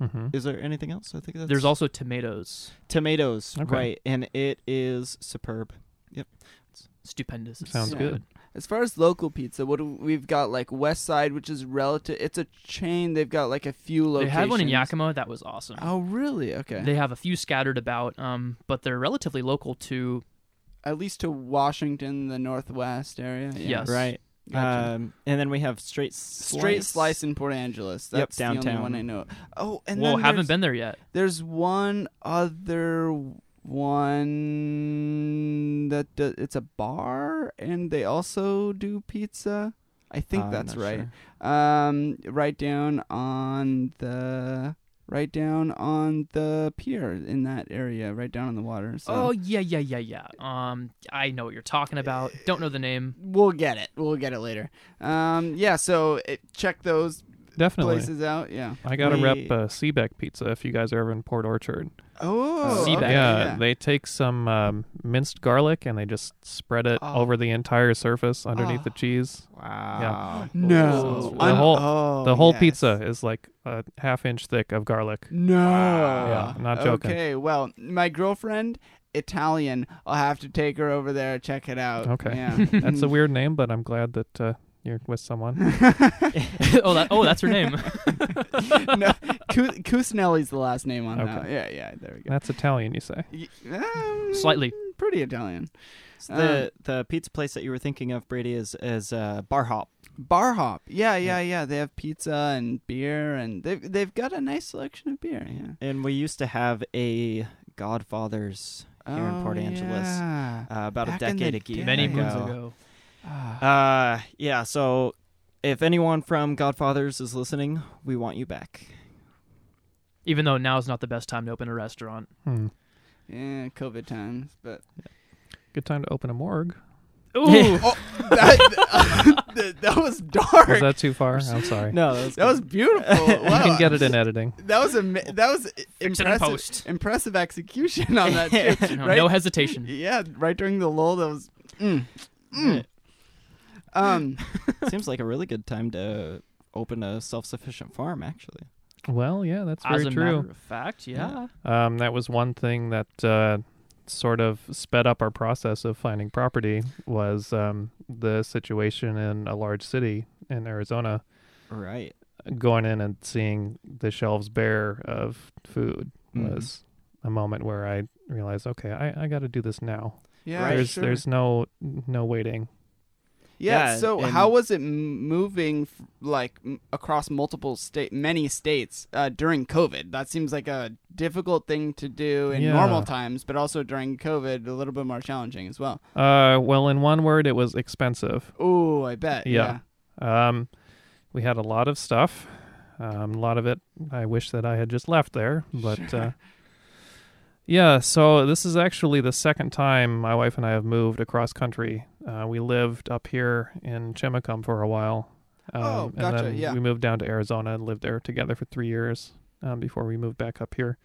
Mm-hmm. Is there anything else? I think there's also tomatoes. Tomatoes, okay. Right. And it is superb. Yep. It's stupendous. Sounds good. As far as local pizza, what do we've got, like Westside, which is relative. It's a chain. They've got like a few locations. They had one in Yakima that was awesome. Oh, really? Okay. They have a few scattered about, but they're relatively local to, at least to Washington, the Northwest area. Yeah. Yes. Right. Gotcha. And then we have Straight Slice in Port Angeles. That's downtown. The only one I know. Oh, and then haven't been there yet. There's one other one that it's a bar, and they also do pizza. I think that's right. Sure. Right down on the pier in that area, right down on the water. So. Oh, yeah. I know what you're talking about. Don't know the name. We'll get it later. Check those places out. Yeah. I got to rep Seebeck Pizza if you guys are ever in Port Orchard. Oh, Seebeck. Okay. Yeah, they take some minced garlic and they just spread it over the entire surface underneath the cheese. Wow. Yeah. No. The whole pizza is like a half inch thick of garlic. No. Yeah, I'm not joking. Okay, well, my girlfriend, Italian, I'll have to take her over there, check it out. Okay. Yeah. That's a weird name, but I'm glad that you're with someone. That's her name. No, Cusinelli's the last name on that. Yeah, there we go. That's Italian, you say? Slightly. Pretty Italian. So the pizza place that you were thinking of, Brady, is Barhop. Barhop. Yeah. They have pizza and beer, and they've got a nice selection of beer. Yeah. And we used to have a Godfathers here in Port Angeles about back a decade ago. Many moons ago. So if anyone from Godfathers is listening, we want you back. Even though now is not the best time to open a restaurant. Yeah, COVID times, but... Good time to open a morgue. Ooh! That was dark. Was that too far? I'm sorry. No, that was beautiful. Wow. You can get it in editing. That was impressive execution on that. Too, right? No hesitation. Yeah, right during the lull, that was... Seems like a really good time to open a self-sufficient farm, actually. Well, yeah, that's very true. As a matter of fact, yeah. That was one thing that sort of sped up our process of finding property was the situation in a large city in Arizona. Right. Going in and seeing the shelves bare of food was a moment where I realized, okay, I got to do this now. Yeah, right? There's no waiting. Yeah, so how was it moving across many states during COVID? That seems like a difficult thing to do in normal times, but also during COVID, a little bit more challenging as well. Well, in one word, it was expensive. Ooh, I bet. Yeah. We had a lot of stuff. A lot of it, I wish that I had just left there, but... Sure. Yeah, so this is actually the second time my wife and I have moved across country. We lived up here in Chemicum for a while. Gotcha, and then we moved down to Arizona and lived there together for 3 years before we moved back up here.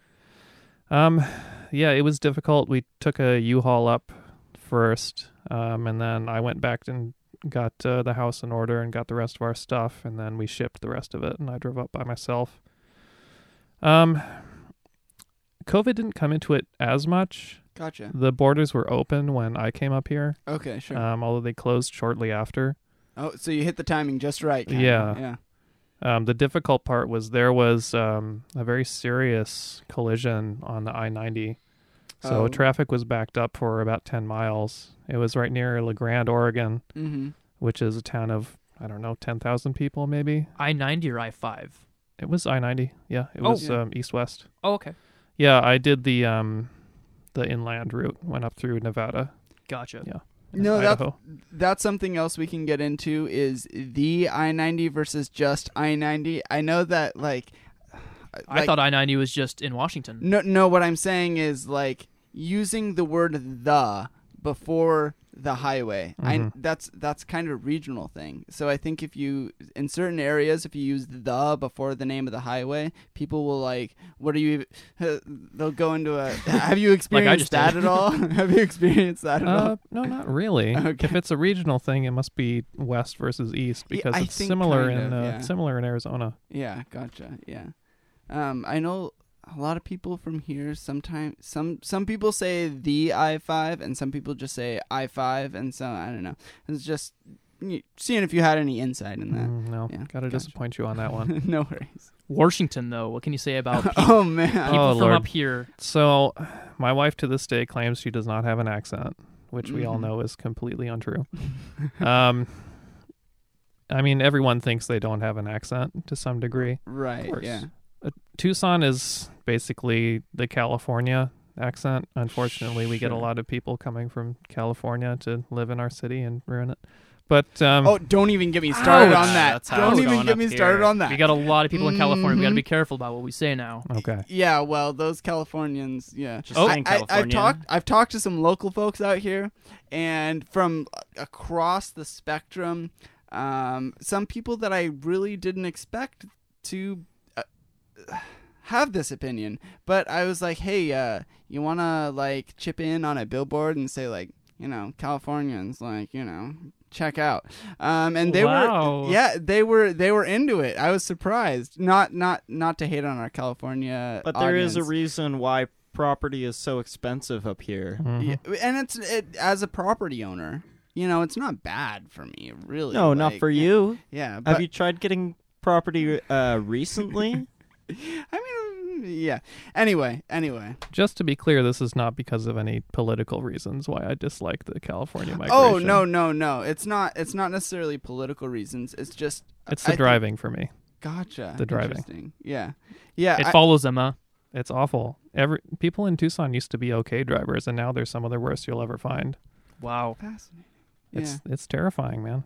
It was difficult. We took a U-Haul up first, and then I went back and got the house in order and got the rest of our stuff, and then we shipped the rest of it, and I drove up by myself. COVID didn't come into it as much. Gotcha. The borders were open when I came up here. Okay, sure. Although they closed shortly after. Oh, so you hit the timing just right. Yeah. The difficult part was there was a very serious collision on the I-90. So traffic was backed up for about 10 miles. It was right near La Grande, Oregon, which is a town of, I don't know, 10,000 people maybe. I-90 or I-5? It was I-90, yeah. It was east-west. Oh, okay. Yeah, I did the inland route, went up through Nevada. Gotcha. Yeah. No, that's something else we can get into is the I-90 versus just I-90. I know that I thought I-90 was just in Washington. No, what I'm saying is using the word the before the highway. Mm-hmm. That's kind of a regional thing. So I think if you, in certain areas, if you use the before the name of the highway, people will like, what are you, they'll go into a, have you experienced like that at all? Have you experienced that at all? No, not really. Okay. If it's a regional thing, it must be west versus east because it's similar similar in Arizona. Yeah, gotcha. Yeah. I know a lot of people from here sometimes some people say the I-5 and some people just say I-5 and some I don't know. It's just seeing if you had any insight in that. No, yeah, gotta disappoint you on that one. No worries. Washington, though, what can you say about people up here? So my wife to this day claims she does not have an accent, which we all know is completely untrue. I mean, everyone thinks they don't have an accent to some degree. Right, yeah. Tucson is basically the California accent. Unfortunately, we get a lot of people coming from California to live in our city and ruin it. But don't even get me started on that. Don't even get me started on that. We got a lot of people in California. We got to be careful about what we say now. Okay. Yeah, well, those Californians, yeah. I've talked to some local folks out here and from across the spectrum, some people that I really didn't expect to have this opinion, but I was like, hey, you want to like chip in on a billboard and say like, you know, Californians, like, you know, check out. And they were, yeah, they were into it. I was surprised. Not to hate on our California but there audience. Is a reason why property is so expensive up here. Mm-hmm. Yeah, and it as a property owner, you know, it's not bad for me, really. No, like, not for you. Yeah. But have you tried getting property recently? I mean, yeah. Anyway. Just to be clear, this is not because of any political reasons why I dislike the California migration. Oh, no. It's not necessarily political reasons. It's just... It's the driving for me. Gotcha. The driving. Interesting. Yeah. Yeah. It follows them, huh? It's awful. People in Tucson used to be okay drivers, and now they're some of the worst you'll ever find. Wow. Fascinating. It's terrifying, man.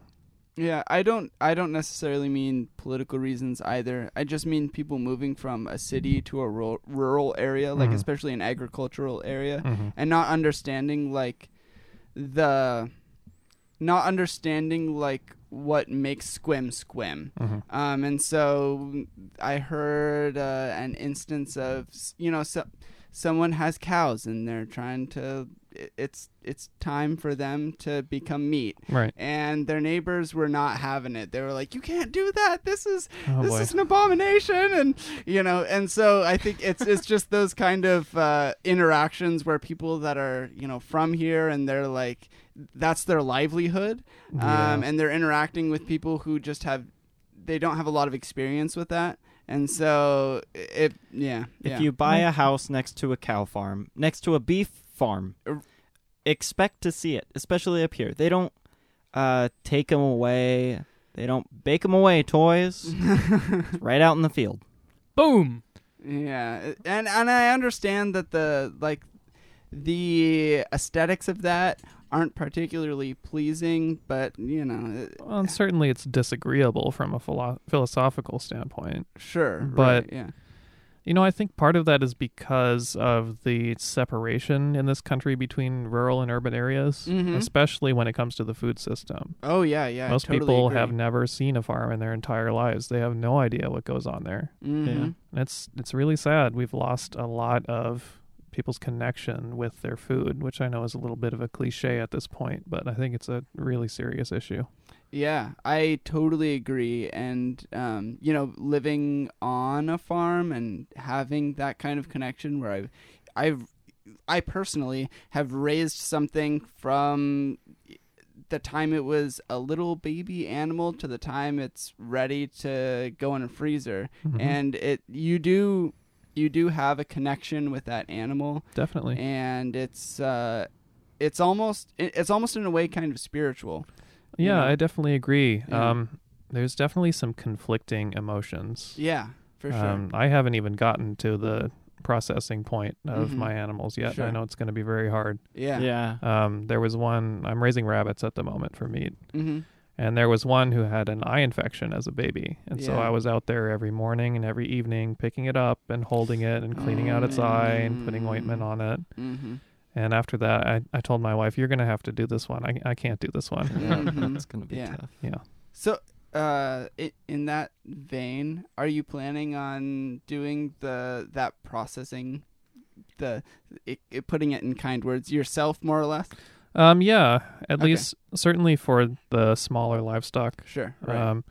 Yeah, I don't necessarily mean political reasons either. I just mean people moving from a city to a rural area, like especially an agricultural area, and not understanding what makes squim. Mm-hmm. And so I heard an instance of, you know, someone has cows and they're trying to. It's time for them to become meat, right? And their neighbors were not having it. They were like, "You can't do that. This is an abomination." And you know, and so I think it's just those kind of interactions where people that are, you know, from here and they're like, that's their livelihood, and they're interacting with people who just don't have a lot of experience with that. And so if you buy a house next to a cow farm, next to a beef farm, expect to see it, especially up here. They don't take them away. They don't bake them away, toys. Right out in the field. Boom. Yeah. And I understand that the aesthetics of that aren't particularly pleasing, but you know, and certainly it's disagreeable from a philosophical standpoint. Sure. But right, yeah. You know, I think part of that is because of the separation in this country between rural and urban areas, especially when it comes to the food system. Oh, yeah. Most people have never seen a farm in their entire lives. They have no idea what goes on there. Mm-hmm. Yeah. And it's really sad. We've lost a lot of people's connection with their food, which I know is a little bit of a cliche at this point, but I think it's a really serious issue. Yeah, I totally agree. And, you know, living on a farm and having that kind of connection where I personally have raised something from the time it was a little baby animal to the time it's ready to go in a freezer. Mm-hmm. And you do have a connection with that animal. Definitely. And it's almost in a way kind of spiritual. Yeah, I definitely agree. Yeah. There's definitely some conflicting emotions. Yeah, for sure. I haven't even gotten to the processing point of my animals yet. Sure. I know it's going to be very hard. Yeah. There was one, I'm raising rabbits at the moment for meat, and there was one who had an eye infection as a baby. And so I was out there every morning and every evening picking it up and holding it and cleaning out its eye and putting ointment on it. Mm-hmm. And after that, I told my wife, you're going to have to do this one. I can't do this one. Mm-hmm. It's going to be tough. Yeah. So in that vein, are you planning on doing that processing, putting it in kind words yourself, more or less? Yeah, at least certainly for the smaller livestock. Sure. Right.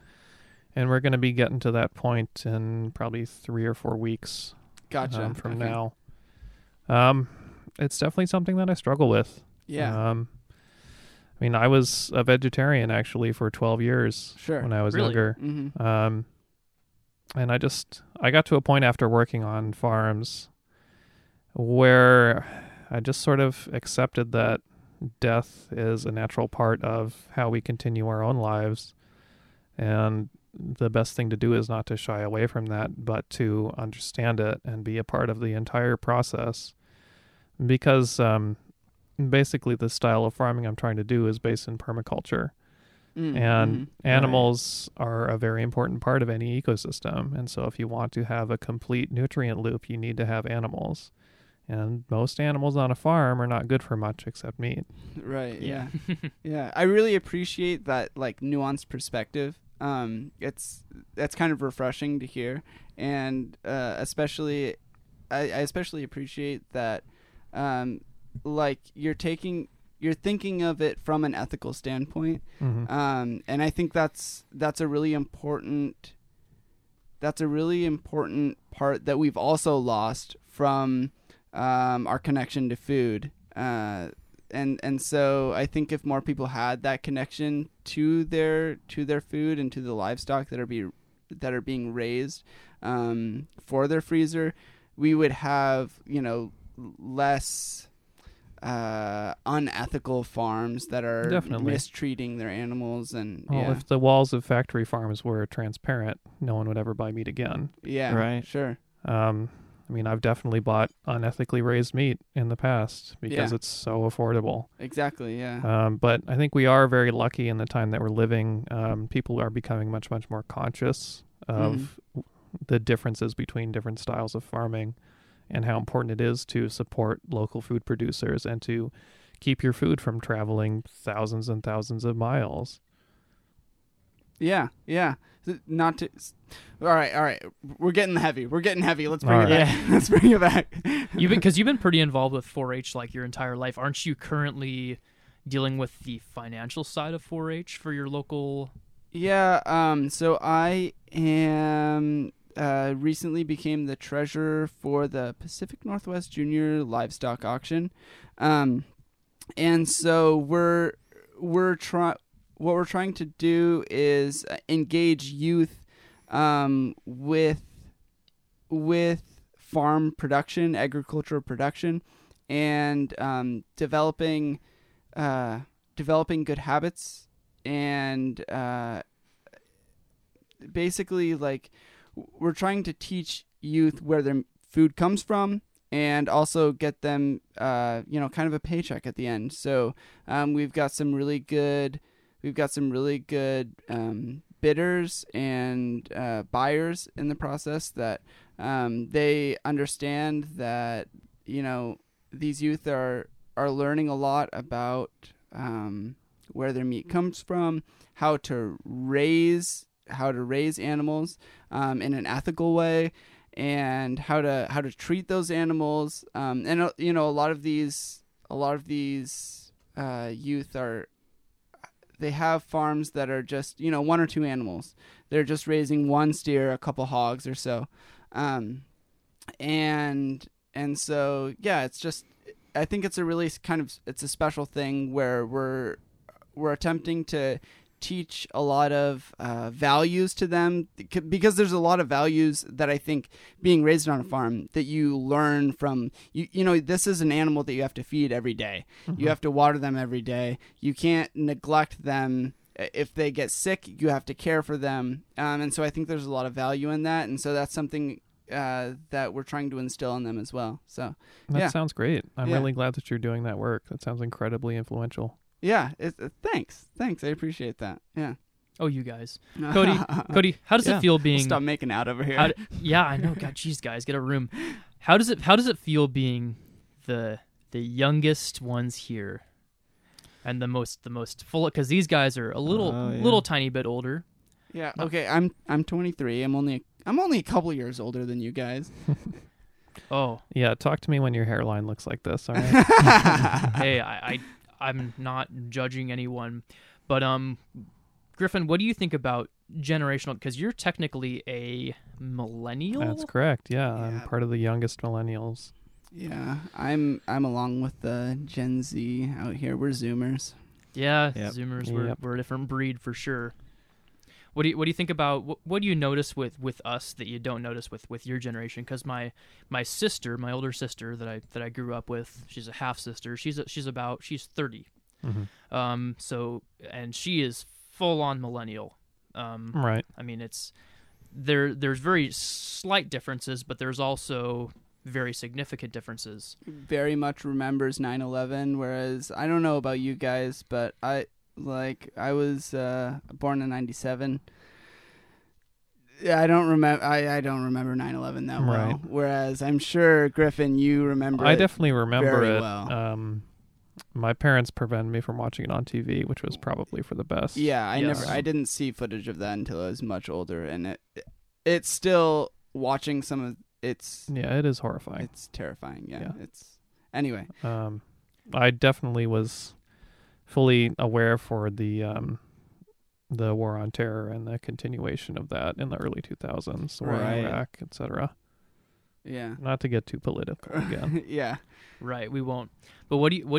And we're going to be getting to that point in probably 3 or 4 weeks. Gotcha. From now. It's definitely something that I struggle with. Yeah. I mean, I was a vegetarian actually for 12 years when I was younger. Mm-hmm. And I got to a point after working on farms where I just sort of accepted that death is a natural part of how we continue our own lives. And the best thing to do is not to shy away from that, but to understand it and be a part of the entire process. Because basically the style of farming I'm trying to do is based in permaculture. Mm-hmm. And animals are a very important part of any ecosystem. And so if you want to have a complete nutrient loop, you need to have animals. And most animals on a farm are not good for much except meat. Right, yeah. Yeah, I really appreciate that, like, nuanced perspective. That's kind of refreshing to hear. And I especially appreciate that, like, you're thinking of it from an ethical standpoint. Mm-hmm. And I think that's a really important part that we've also lost from our connection to food. And so I think if more people had that connection to their food and to the livestock that are being raised for their freezer, we would have, less unethical farms that are mistreating their animals. And if the walls of factory farms were transparent, no one would ever buy meat again. Yeah, right. Sure. I mean, I've definitely bought unethically raised meat in the past because it's so affordable. Exactly, yeah. But I think we are very lucky in the time that we're living. People are becoming much, much more conscious of the differences between different styles of farming and how important it is to support local food producers and to keep your food from traveling thousands and thousands of miles. Yeah. All right. We're getting heavy. Let's bring it back. Because you've been pretty involved with 4-H like your entire life. Aren't you currently dealing with the financial side of 4-H for your local? Yeah. So I am recently became the treasurer for the Pacific Northwest Junior Livestock Auction. And so what we're trying to do is engage youth with farm production, agricultural production, and developing good habits, and basically, like, we're trying to teach youth where their food comes from, and also get them kind of a paycheck at the end. So we've got some really good bidders and buyers in the process that they understand that, these youth are learning a lot about where their meat comes from, how to raise animals in an ethical way, and how to treat those animals. And a lot of these youth are. They have farms that are just, one or two animals. They're just raising one steer, a couple hogs or so. And so, it's just, I think it's a really it's a special thing where we're attempting to teach a lot of values to them, because there's a lot of values that I think being raised on a farm that you learn from, this is an animal that you have to feed every day. Mm-hmm. You have to water them every day. You can't neglect them. If they get sick, you have to care for them. And so I think there's a lot of value in that. And so that's something that we're trying to instill in them as well. So that sounds great. I'm really glad that you're doing that work. That sounds incredibly influential. Yeah. Thanks. I appreciate that. Yeah. Oh, you guys. Cody, how does it feel being... We'll stop making out over here. I know. God, jeez, guys, get a room. How does it feel being the the youngest ones here, and the most full, because these guys are a little tiny bit older. Yeah. Okay. I'm 23. I'm only a couple years older than you guys. Oh yeah. Talk to me when your hairline looks like this. All right. Hey, I'm not judging anyone, but Griffin, what do you think about generational? Because you're technically a millennial. That's correct. Yeah, I'm part of the youngest millennials. Yeah, I'm along with the Gen Z out here. We're Zoomers. Yeah, yep. Zoomers. We're a different breed for sure. What do you think about what do you notice with us that you don't notice with your generation? Because my sister, my older sister that I grew up with, she's a half sister. She's 30. Mm-hmm. So and she is full on millennial. Right. I mean, it's there's very slight differences, but there's also very significant differences. Very much remembers 9/11, whereas I don't know about you guys, but I was born in 97. I don't remember 9/11 that well. Right. Whereas I'm sure Griffin, you remember. I definitely remember it well. My parents prevented me from watching it on TV, which was probably for the best. Yeah, I didn't see footage of that until I was much older, and it's still watching some of it's. Yeah, it is horrifying. It's terrifying. Yeah. It's anyway. I definitely was fully aware for the war on terror and the continuation of that in the early 2000s, the war in Iraq, etc. Yeah. Not to get too political again. Yeah. Right, we won't. But what do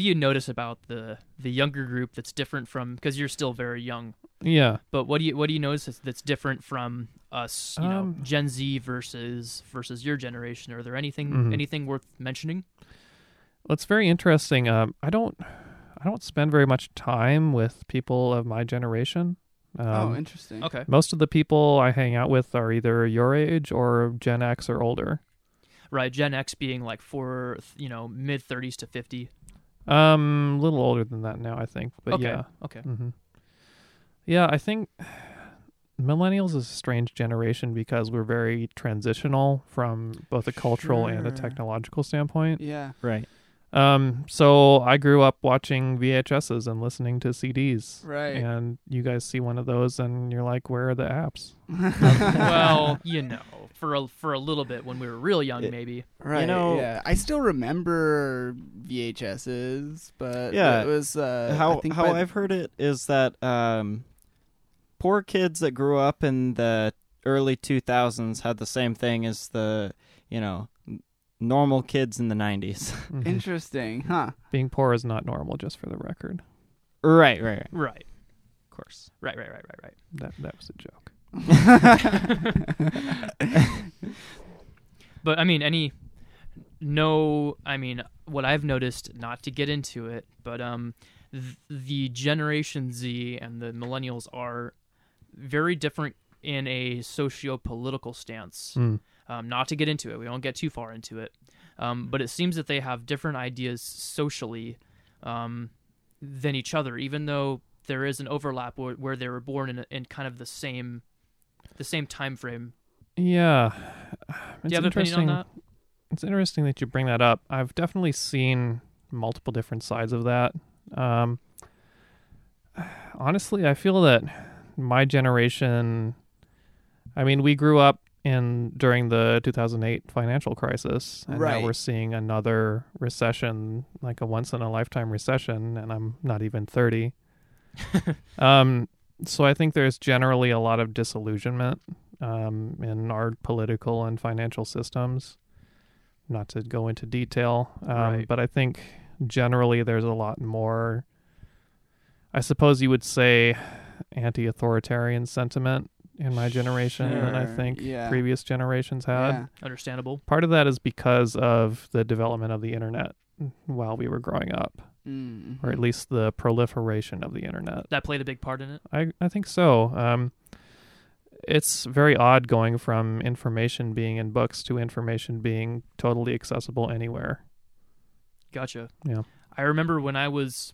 you notice about the younger group that's different from, because you're still very young. Yeah. But what do you notice that's different from us, Gen Z versus your generation? Are there anything worth mentioning? Well, it's very interesting. I don't spend very much time with people of my generation. Interesting. Okay. Most of the people I hang out with are either your age or Gen X or older. Right, Gen X being like mid 30s to 50. A little older than that now, I think. But okay. Yeah. Okay. Mm-hmm. Yeah, I think millennials is a strange generation because we're very transitional from both a cultural and a technological standpoint. Yeah. Right. So I grew up watching VHSs and listening to CDs. Right. And you guys see one of those and you're like, where are the apps? Well, for a little bit when we were real young, maybe. Right. I still remember VHSs, but it was, I've heard it is that, poor kids that grew up in the early 2000s had the same thing as the, normal kids in the 90s. Interesting, huh? Being poor is not normal, just for the record. Right. Of course. Right. That was a joke. But what I've noticed, not to get into it, but the Generation Z and the millennials are very different in a socio-political stance. Mm. Not to get into it, we won't get too far into it, but it seems that they have different ideas socially than each other, even though there is an overlap where they were born in kind of the same time frame. Yeah. Do you have an opinion on that? It's interesting that you bring that up. I've definitely seen multiple different sides of that. Honestly, I feel that my generation, we grew up during the 2008 financial crisis, and now we're seeing another recession, like a once-in-a-lifetime recession, and I'm not even 30. So I think there's generally a lot of disillusionment in our political and financial systems, not to go into detail, but I think generally there's a lot more, I suppose you would say, anti-authoritarian sentiment in my generation than I think previous generations had. Yeah. Understandable. Part of that is because of the development of the internet while we were growing up, or at least the proliferation of the internet. That played a big part in it? I think so. It's very odd going from information being in books to information being totally accessible anywhere. Gotcha. Yeah. I remember when I was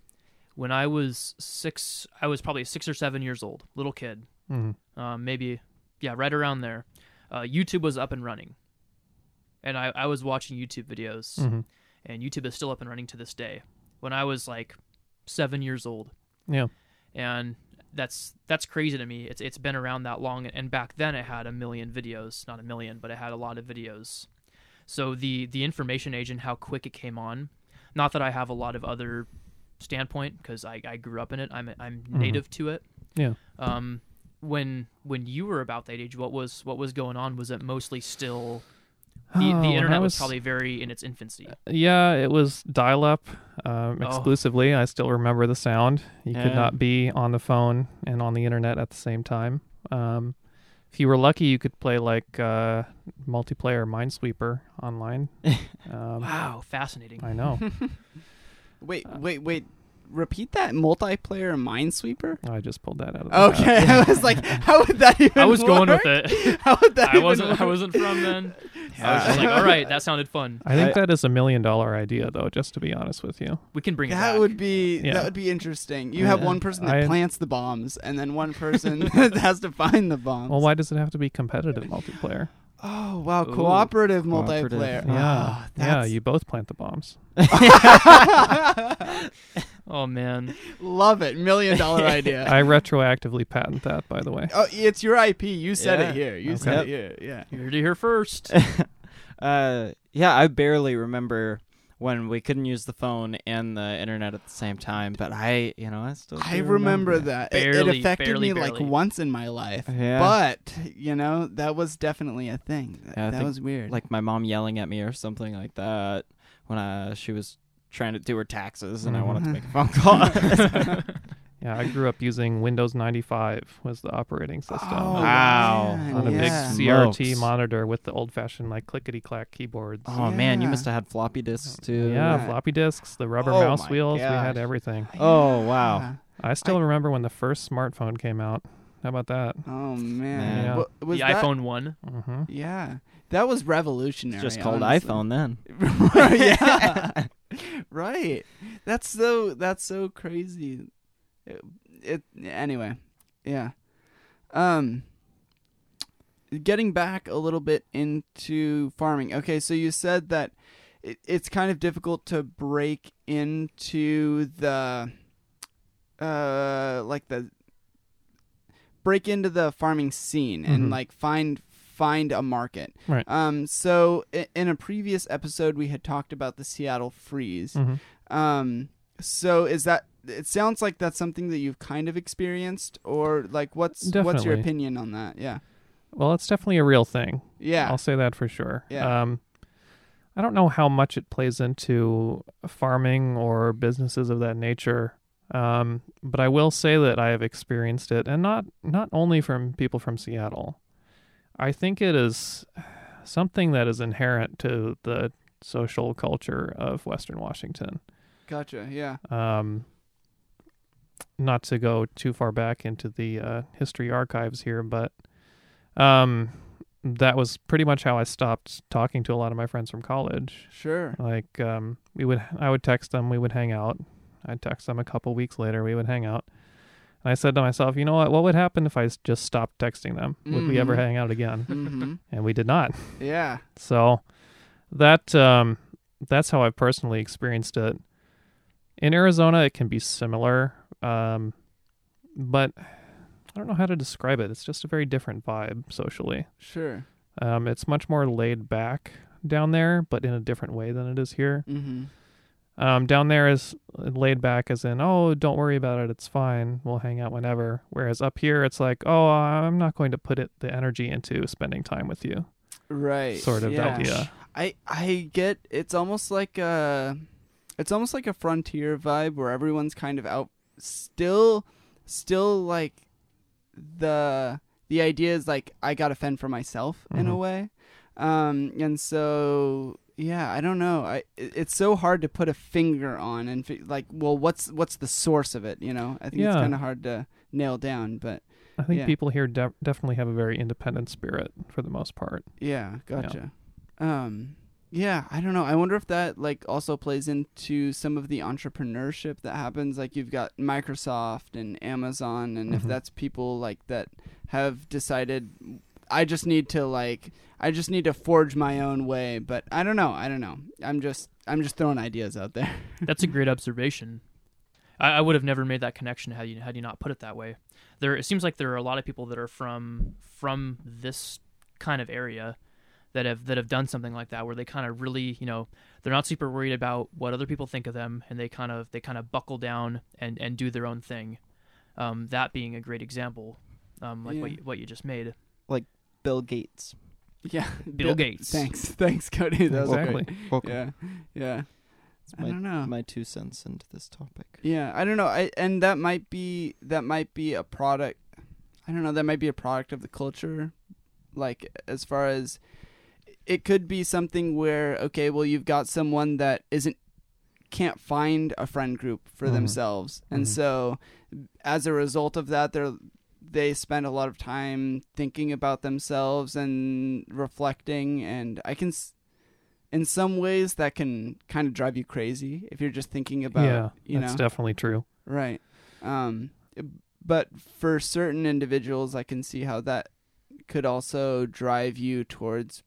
probably 6 or 7 years old, little kid. Mm-hmm. Right around there. YouTube was up and running, and I was watching YouTube videos, and YouTube is still up and running to this day. When I was like 7 years old. Yeah. And that's crazy to me. It's been around that long, and back then it had 1 million videos, not 1 million, but it had a lot of videos. So the information age and how quick it came on, not that I have a lot of other standpoint because I grew up in it. I'm mm-hmm. native to it. Yeah. When you were about that age, what was going on? Was it mostly still the internet was probably very in its infancy? Yeah, it was dial-up exclusively. I still remember the sound. You could not be on the phone and on the internet at the same time. If you were lucky, you could play like multiplayer Minesweeper online. Wow, fascinating. I know. Wait. Repeat that, multiplayer Minesweeper? I just pulled that out of the Okay, I was like, how would that even work? I was going with it. How would that work? I wasn't from then. Yeah. I was just like, all right, that sounded fun. I think that is a $1 million idea, though, just to be honest with you. We can bring it back. That would be interesting. You have one person that plants the bombs, and then one person that has to find the bombs. Well, why does it have to be competitive multiplayer? Oh, wow. Cooperative multiplayer. Yeah. Oh, yeah, you both plant the bombs. Oh, man. Love it. $1 million idea. I retroactively patent that, by the way. Oh, it's your IP. You said it here. You said it here. Yeah. You're here first. Yeah, I barely remember when we couldn't use the phone and the internet at the same time, but I still remember that. It affected me like once in my life, but, that was definitely a thing. That was weird. Like my mom yelling at me or something like that when she was trying to do her taxes and I wanted to make a phone call. Yeah, I grew up using Windows 95 was the operating system. Oh, wow. Man. On a big CRT monitor with the old-fashioned, like, clickety-clack keyboards. Oh, man, you must have had floppy disks, too. Yeah, floppy disks, the rubber mouse wheels. Gosh. We had everything. Yeah. Oh, wow. I still remember when the first smartphone came out. How about that? Oh, man. Yeah. Was that iPhone 1? Mm-hmm. Yeah. That was revolutionary. It's just called iPhone then. Yeah. Right. That's so crazy. Anyway, yeah. Getting back a little bit into farming. Okay, so you said that it's kind of difficult to break into the farming scene and like find a market. Right. So in a previous episode, we had talked about the Seattle freeze. Mm-hmm. So is that? It sounds like that's something that you've kind of experienced, or like what's your opinion on that? Yeah. Well, it's definitely a real thing. Yeah. I'll say that for sure. Yeah. I don't know how much it plays into farming or businesses of that nature. But I will say that I have experienced it, and not only from people from Seattle. I think it is something that is inherent to the social culture of Western Washington. Gotcha. Yeah. Not to go too far back into the history archives here, but that was pretty much how I stopped talking to a lot of my friends from college. Sure. Like I would text them, we would hang out. I'd text them a couple weeks later, we would hang out. And I said to myself, you know what would happen if I just stopped texting them? Mm-hmm. Would we ever hang out again? Mm-hmm. And we did not. Yeah. So that's how I personally experienced it. In Arizona, it can be similar, but I don't know how to describe it. It's just a very different vibe socially. Sure. It's much more laid back down there, but in a different way than it is here. Mm-hmm. Down there is laid back as in, oh, don't worry about it. It's fine. We'll hang out whenever. Whereas up here, it's like, oh, I'm not going to put the energy into spending time with you. Right. Sort of idea. I get it's almost like a... It's almost like a frontier vibe where everyone's kind of out still like the idea is like I got to fend for myself in a way. And so, yeah, I don't know. It's so hard to put a finger on and what's the source of it, you know? I think it's kind of hard to nail down, but I think people here definitely have a very independent spirit for the most part. Yeah, gotcha. Yeah. Yeah, I don't know. I wonder if that like also plays into some of the entrepreneurship that happens. Like you've got Microsoft and Amazon, and if that's people like that have decided I just need to forge my own way. But I don't know. I'm just throwing ideas out there. That's a great observation. I would have never made that connection had you not put it that way. It seems like there are a lot of people that are from this kind of area that have done something like that, where they kind of really, they're not super worried about what other people think of them, and they kind of buckle down and do their own thing. That being a great example, what you just made, like Bill Gates. Yeah, Bill Gates. Thanks, Cody. That was exactly. Welcome. Yeah. I don't know. My 2 cents into this topic. Yeah, I don't know. And that might be a product. I don't know. That might be a product of the culture. Like, as far as it could be something where, okay, well, you've got someone that can't find a friend group for mm-hmm. themselves, and mm-hmm. so as a result of that, they spend a lot of time thinking about themselves and reflecting. And I can. In some ways, that can kind of drive you crazy if you're just thinking about, that's definitely true. Right. But for certain individuals, I can see how that could also drive you towards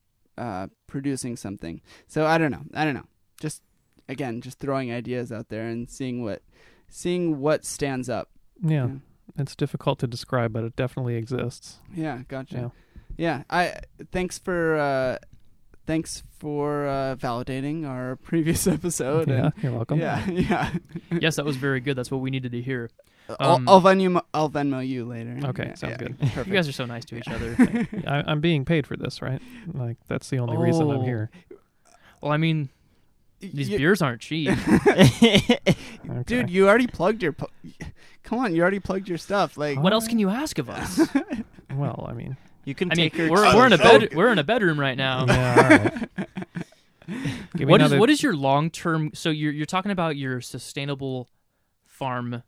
producing something. So I don't know. Just, again, throwing ideas out there and seeing what stands up. Yeah. It's difficult to describe, but it definitely exists. Yeah. Gotcha. Yeah. Thanks for validating our previous episode. Yeah, you're welcome. Yeah. Yes, that was very good. That's what we needed to hear. I'll Venmo you later. Okay, sounds good. Perfect. You guys are so nice to each other. I'm being paid for this, right? Like, that's the only reason I'm here. Well, I mean, these beers aren't cheap. Okay. Dude, you already plugged your... Come on, you already plugged your stuff. Like, what else can you ask of us? Well, I mean... You can take her. We're in a bedroom right now. Yeah, all right. What is your long term? So you're talking about your sustainable farm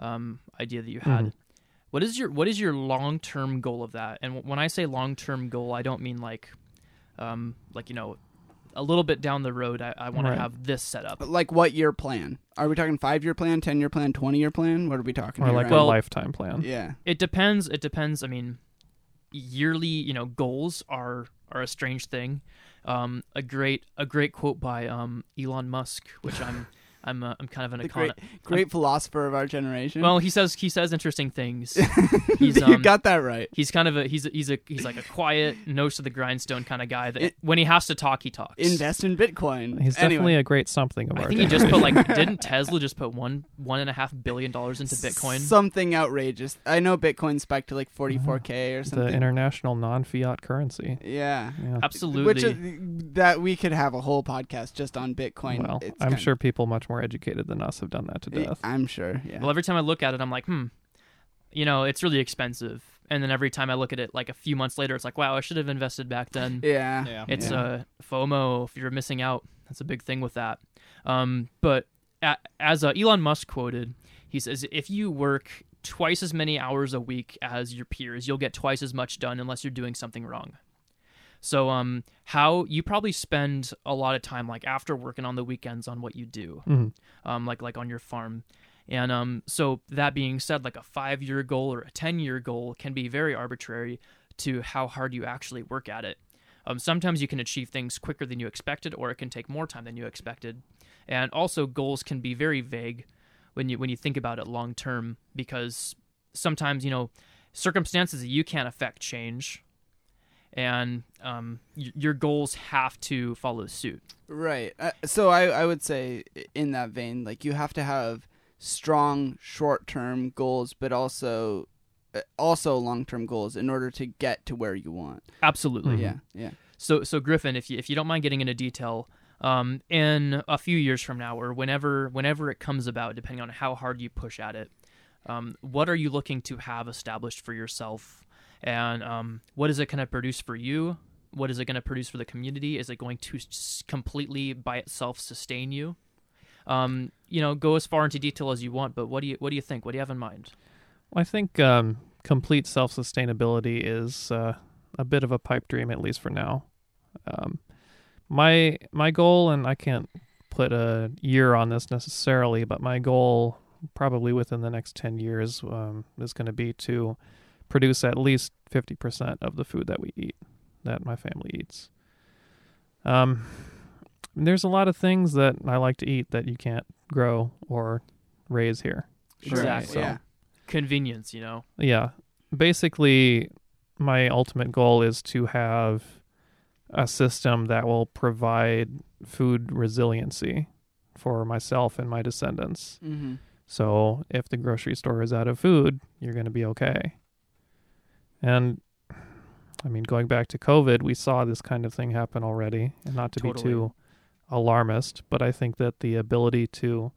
idea that you had. Mm-hmm. What is your long term goal of that? And when I say long term goal, I don't mean like a little bit down the road. I want to have this set up. Like, what year plan? Are we talking 5-year plan, 10-year plan, 20-year plan? What are we talking about? Or like a lifetime plan? Yeah, it depends. I mean. Yearly, goals are a strange thing. A great quote by Elon Musk, which I'm kind of an economist. Great philosopher of our generation. Well, he says interesting things. He's, you got that right. He's kind of he's like a quiet, nose to the grindstone kind of guy that when he has to talk, he talks. Invest in Bitcoin. He's definitely a great something of our generation. I think he just put didn't Tesla just put $1.5 billion into Bitcoin? Something outrageous. I know Bitcoin spiked to 44K or something. The international non-fiat currency. Yeah. Absolutely. Which that we could have a whole podcast just on Bitcoin. Well, I'm sure people much more educated than us have done that to death. I'm sure. Yeah. Well, every time I look at it, I'm like, it's really expensive. And then every time I look at it, a few months later, it's like, wow, I should have invested back then. Yeah. It's FOMO. If you're missing out, that's a big thing with that. But as Elon Musk quoted, he says, if you work twice as many hours a week as your peers, you'll get twice as much done unless you're doing something wrong. So how you probably spend a lot of time after work and on the weekends on what you do, mm-hmm. like on your farm. And so that being said, a 5-year goal or a 10-year goal can be very arbitrary to how hard you actually work at it. Sometimes you can achieve things quicker than you expected, or it can take more time than you expected. And also, goals can be very vague when you think about it long term, because sometimes, circumstances that you can't affect change. And your goals have to follow suit. Right. So I would say in that vein, you have to have strong short-term goals, but also long-term goals in order to get to where you want. Absolutely. Mm-hmm. Yeah. So Griffin, if you don't mind getting into detail, in a few years from now or whenever it comes about, depending on how hard you push at it, what are you looking to have established for yourself? And what is it going to produce for you? What is it going to produce for the community? Is it going to completely by itself sustain you? Go as far into detail as you want, but what do you think? What do you have in mind? Well, I think complete self-sustainability is a bit of a pipe dream, at least for now. My goal, and I can't put a year on this necessarily, but my goal probably within the next 10 years is going to be to produce at least 50% of the food that we eat, that my family eats. There's a lot of things that I like to eat that you can't grow or raise here. Exactly. So, yeah. Convenience, you know? Yeah. Basically, my ultimate goal is to have a system that will provide food resiliency for myself and my descendants. Mm-hmm. So if the grocery store is out of food, you're going to be okay. And I mean, going back to COVID, we saw this kind of thing happen already, and not to be too alarmist, but I think that the ability to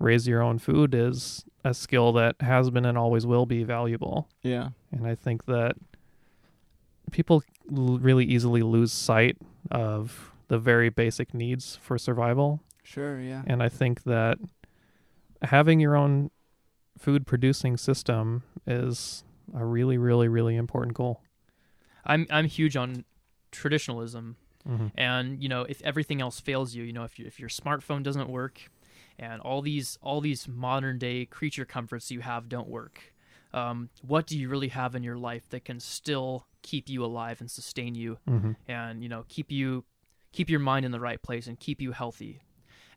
raise your own food is a skill that has been and always will be valuable. Yeah. And I think that people really easily lose sight of the very basic needs for survival. Sure, yeah. And I think that having your own food producing system is a really, really, really important goal. I'm huge on traditionalism. Mm-hmm. And, you know, if everything else fails you, you know, if your smartphone doesn't work and all these modern day creature comforts you have don't work, what do you really have in your life that can still keep you alive and sustain you, mm-hmm. and, you know, keep your mind in the right place and keep you healthy?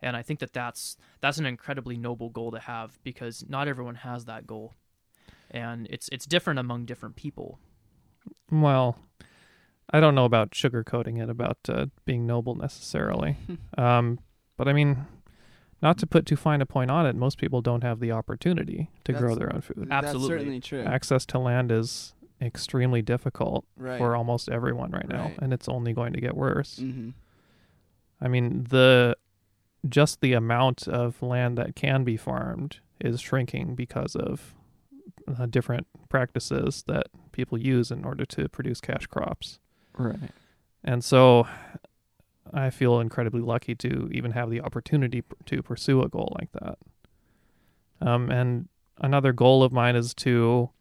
And I think that that's an incredibly noble goal to have, because not everyone has that goal, and it's different among different people. Well, I don't know about sugarcoating it about being noble necessarily, but I mean, not to put too fine a point on it, most people don't have the opportunity to grow their own food. Absolutely. That's certainly true. Access to land is extremely difficult for almost everyone right now, and it's only going to get worse. Mm-hmm. I mean, just the amount of land that can be farmed is shrinking because of different practices that people use in order to produce cash crops. Right. And so I feel incredibly lucky to even have the opportunity to pursue a goal like that. And another goal of mine is to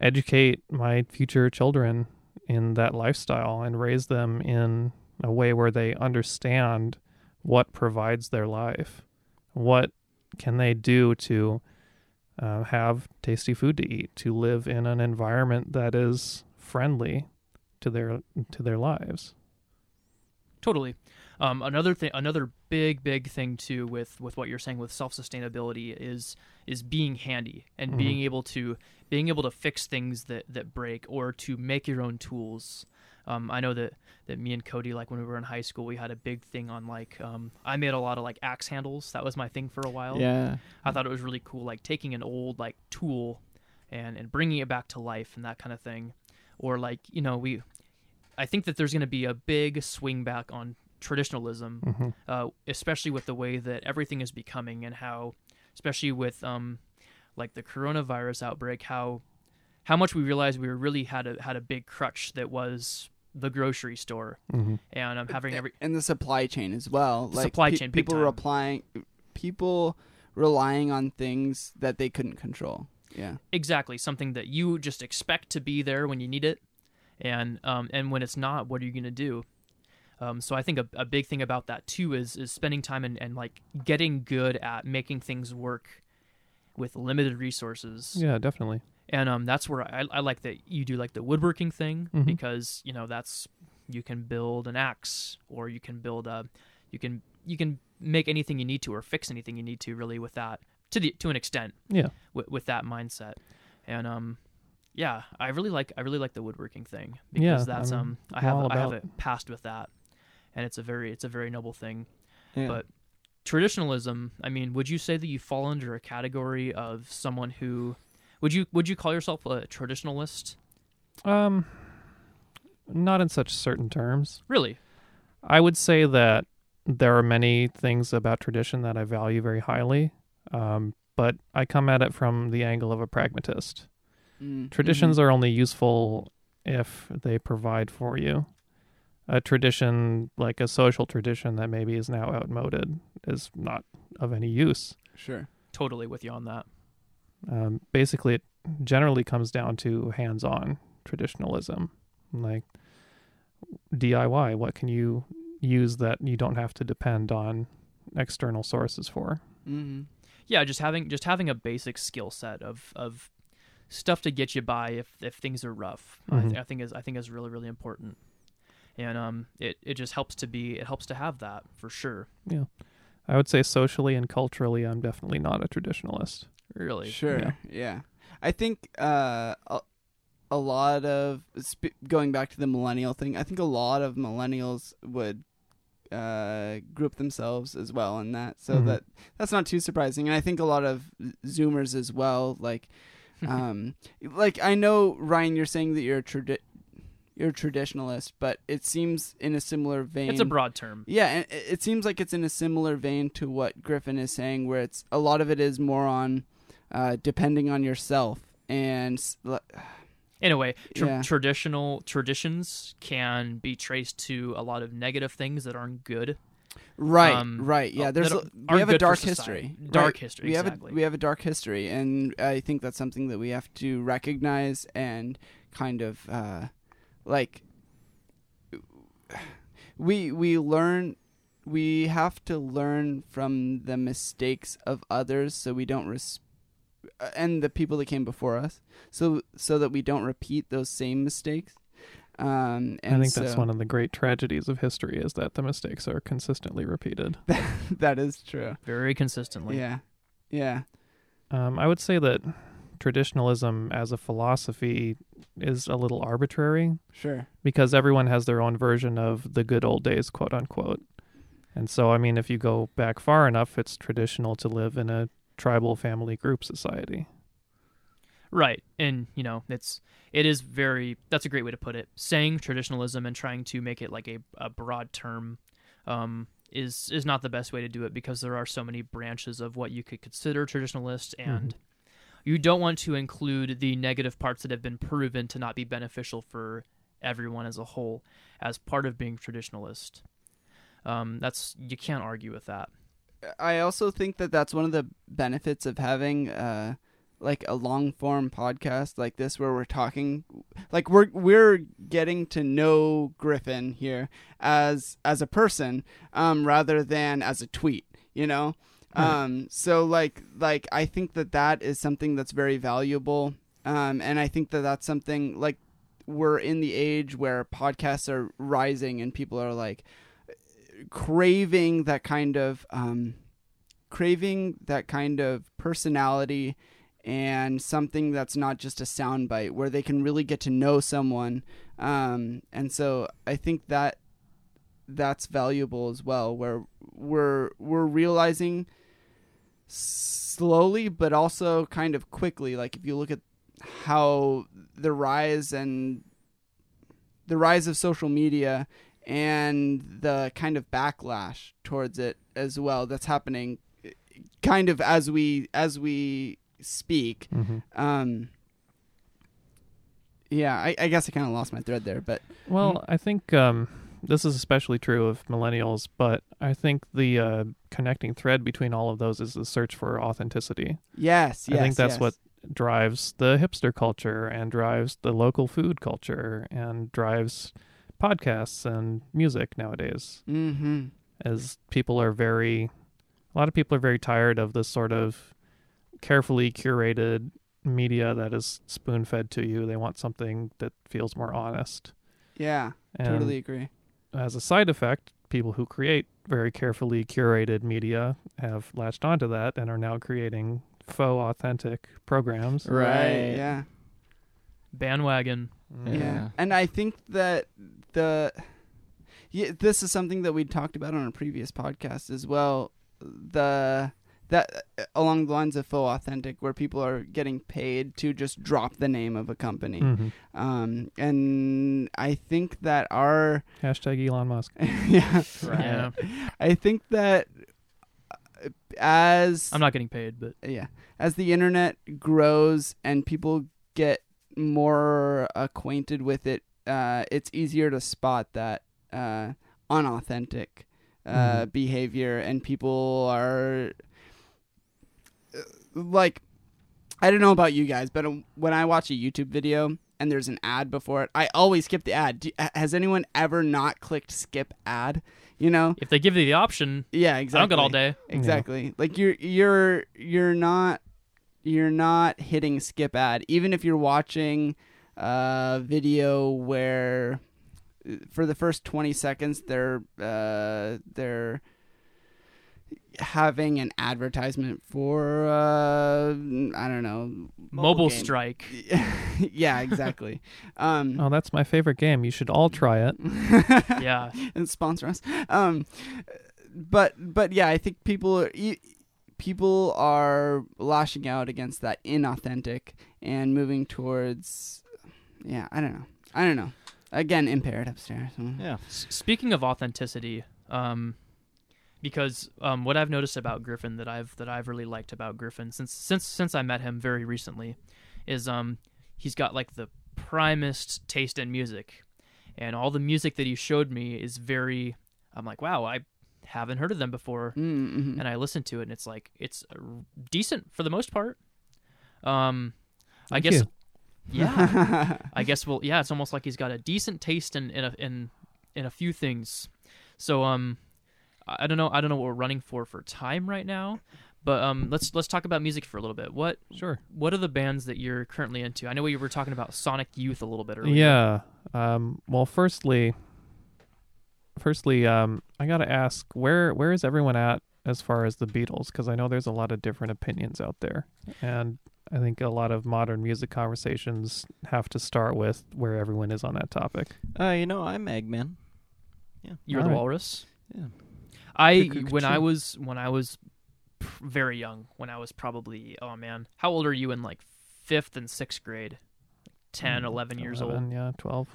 educate my future children in that lifestyle and raise them in a way where they understand what provides their life. What can they do to have tasty food to eat, to live in an environment that is friendly to their lives. Totally. Another big thing too with what you're saying with self-sustainability is being handy and mm-hmm. being able to fix things that break, or to make your own tools. I know that me and Cody, like when we were in high school, we had a big thing on like, I made a lot of like axe handles. That was my thing for a while. Yeah. I thought it was really cool, like taking an old like tool and bringing it back to life and that kind of thing. Or like, you know, I think that there's going to be a big swing back on traditionalism, mm-hmm. Especially with the way that everything is becoming, and how, especially with like the coronavirus outbreak, how much we realized we really had a big crutch that was the grocery store, mm-hmm. and and the supply chain as well. Like supply chain, people relying on things that they couldn't control. Yeah, exactly. Something that you just expect to be there when you need it, and when it's not, what are you going to do? So I think a big thing about that too is spending time and like getting good at making things work with limited resources. Yeah, definitely. And that's where I like that you do like the woodworking thing, mm-hmm. because, you know, you can build an axe, or you can build you can make anything you need to, or fix anything you need to, really, with that to an extent. Yeah. With that mindset. And yeah, I really like the woodworking thing, because that's I have a past with that, and it's a very noble thing. Yeah. But traditionalism, I mean, would you say that you fall under a category of someone who would you call yourself a traditionalist? Not in such certain terms. Really? I would say that there are many things about tradition that I value very highly, but I come at it from the angle of a pragmatist. Mm-hmm. Traditions are only useful if they provide for you. A tradition, like a social tradition that maybe is now outmoded, is not of any use. Sure. Totally with you on that. Basically, it generally comes down to hands-on traditionalism, like DIY. What can you use that you don't have to depend on external sources for? Mm-hmm. Yeah, just having a basic skill set of stuff to get you by if things are rough. Mm-hmm. I think is really, really important. And it just helps to have that for sure. Yeah. I would say socially and culturally, I'm definitely not a traditionalist. Really? Sure. Yeah. I think a lot of, going back to the millennial thing, I think a lot of millennials would group themselves as well in that. So mm-hmm. that's not too surprising. And I think a lot of Zoomers as well, like, like I know, Ryan, you're saying that you're a traditionalist, but it seems in a similar vein. It's a broad term. Yeah, and it seems like it's in a similar vein to what Griffin is saying, where it's a lot of it is more on depending on yourself. And anyway, traditional traditions can be traced to a lot of negative things that aren't good. Right, right. Yeah, we have a dark history. Dark history, exactly. We have a dark history, and I think that's something that we have to recognize and kind of... like we have to learn from the mistakes of others, so we don't and the people that came before us, so that we don't repeat those same mistakes. And I think that's one of the great tragedies of history, is that the mistakes are consistently repeated. That is true. Very consistently. Yeah. I would say that traditionalism as a philosophy is a little arbitrary. Sure. Because everyone has their own version of the good old days, quote unquote. And so, I mean, if you go back far enough, it's traditional to live in a tribal family group society. Right. And, you know, that's a great way to put it. Saying traditionalism and trying to make it like a broad term is not the best way to do it, because there are so many branches of what you could consider traditionalist, and... Mm-hmm. You don't want to include the negative parts that have been proven to not be beneficial for everyone as a whole as part of being traditionalist. You can't argue with that. I also think that that's one of the benefits of having like a long form podcast like this, where we're talking, like we're getting to know Griffin here as a person, rather than as a tweet, you know? So like I think that is something that's very valuable. And I think that's something, like, we're in the age where podcasts are rising and people are like craving that kind of, personality, and something that's not just a soundbite, where they can really get to know someone. And so I think that's valuable as well, where we're realizing slowly but also kind of quickly, like if you look at how the rise of social media and the kind of backlash towards it as well that's happening kind of as we speak. Mm-hmm. I guess I kind of lost my thread there, but I think this is especially true of millennials, but I think the connecting thread between all of those is the search for authenticity. Yes, I think that's what drives the hipster culture, and drives the local food culture, and drives podcasts and music nowadays. Mm-hmm. As a lot of people are very tired of this sort of carefully curated media that is spoon-fed to you. They want something that feels more honest. Yeah, and totally agree. As a side effect, people who create very carefully curated media have latched onto that and are now creating faux authentic programs. Right. Yeah. Bandwagon. Yeah. And I think that this is something that we talked about on a previous podcast as well. That along the lines of faux authentic, where people are getting paid to just drop the name of a company. Mm-hmm. And I think that our... Hashtag Elon Musk. Yeah. Right. Yeah. I think that as... I'm not getting paid, but... Yeah. As the internet grows and people get more acquainted with it, it's easier to spot that unauthentic behavior, and people are... Like, I don't know about you guys, but when I watch a YouTube video and there's an ad before it, I always skip the ad. Has anyone ever not clicked skip ad? You know, if they give you the option, yeah, exactly. I don't get all day, exactly. Yeah. Like you're not you're not hitting skip ad, even if you're watching a video where for the first 20 seconds they're having an advertisement for I don't know, mobile Strike. Yeah, exactly. Oh, that's my favorite game. You should all try it. Yeah, and sponsor us. But yeah, I think people are lashing out against that inauthentic and moving towards, yeah, I don't know. Again, impaired upstairs. Yeah. Speaking of authenticity, because what I've noticed about Griffin that I've really liked about Griffin since I met him very recently is he's got like the primest taste in music, and all the music that he showed me is very, I'm like, wow, I haven't heard of them before. Mm-hmm. And I listened to it, and it's like, it's decent for the most part. I guess you. Yeah. I guess well, yeah, it's almost like he's got a decent taste in a few things. So I don't know what we're running for time right now, but let's talk about music for a little bit. What sure. What are the bands that you're currently into? I know we were talking about Sonic Youth a little bit earlier. Yeah. Well, firstly, I gotta ask, where is everyone at as far as the Beatles? Because I know there's a lot of different opinions out there, and I think a lot of modern music conversations have to start with where everyone is on that topic. I'm Eggman. Yeah, you're all the right. Walrus. Yeah. When I was very young, when I was probably, oh man, how old are you in like 5th and 6th grade? 10, 11 years old. Yeah, 12.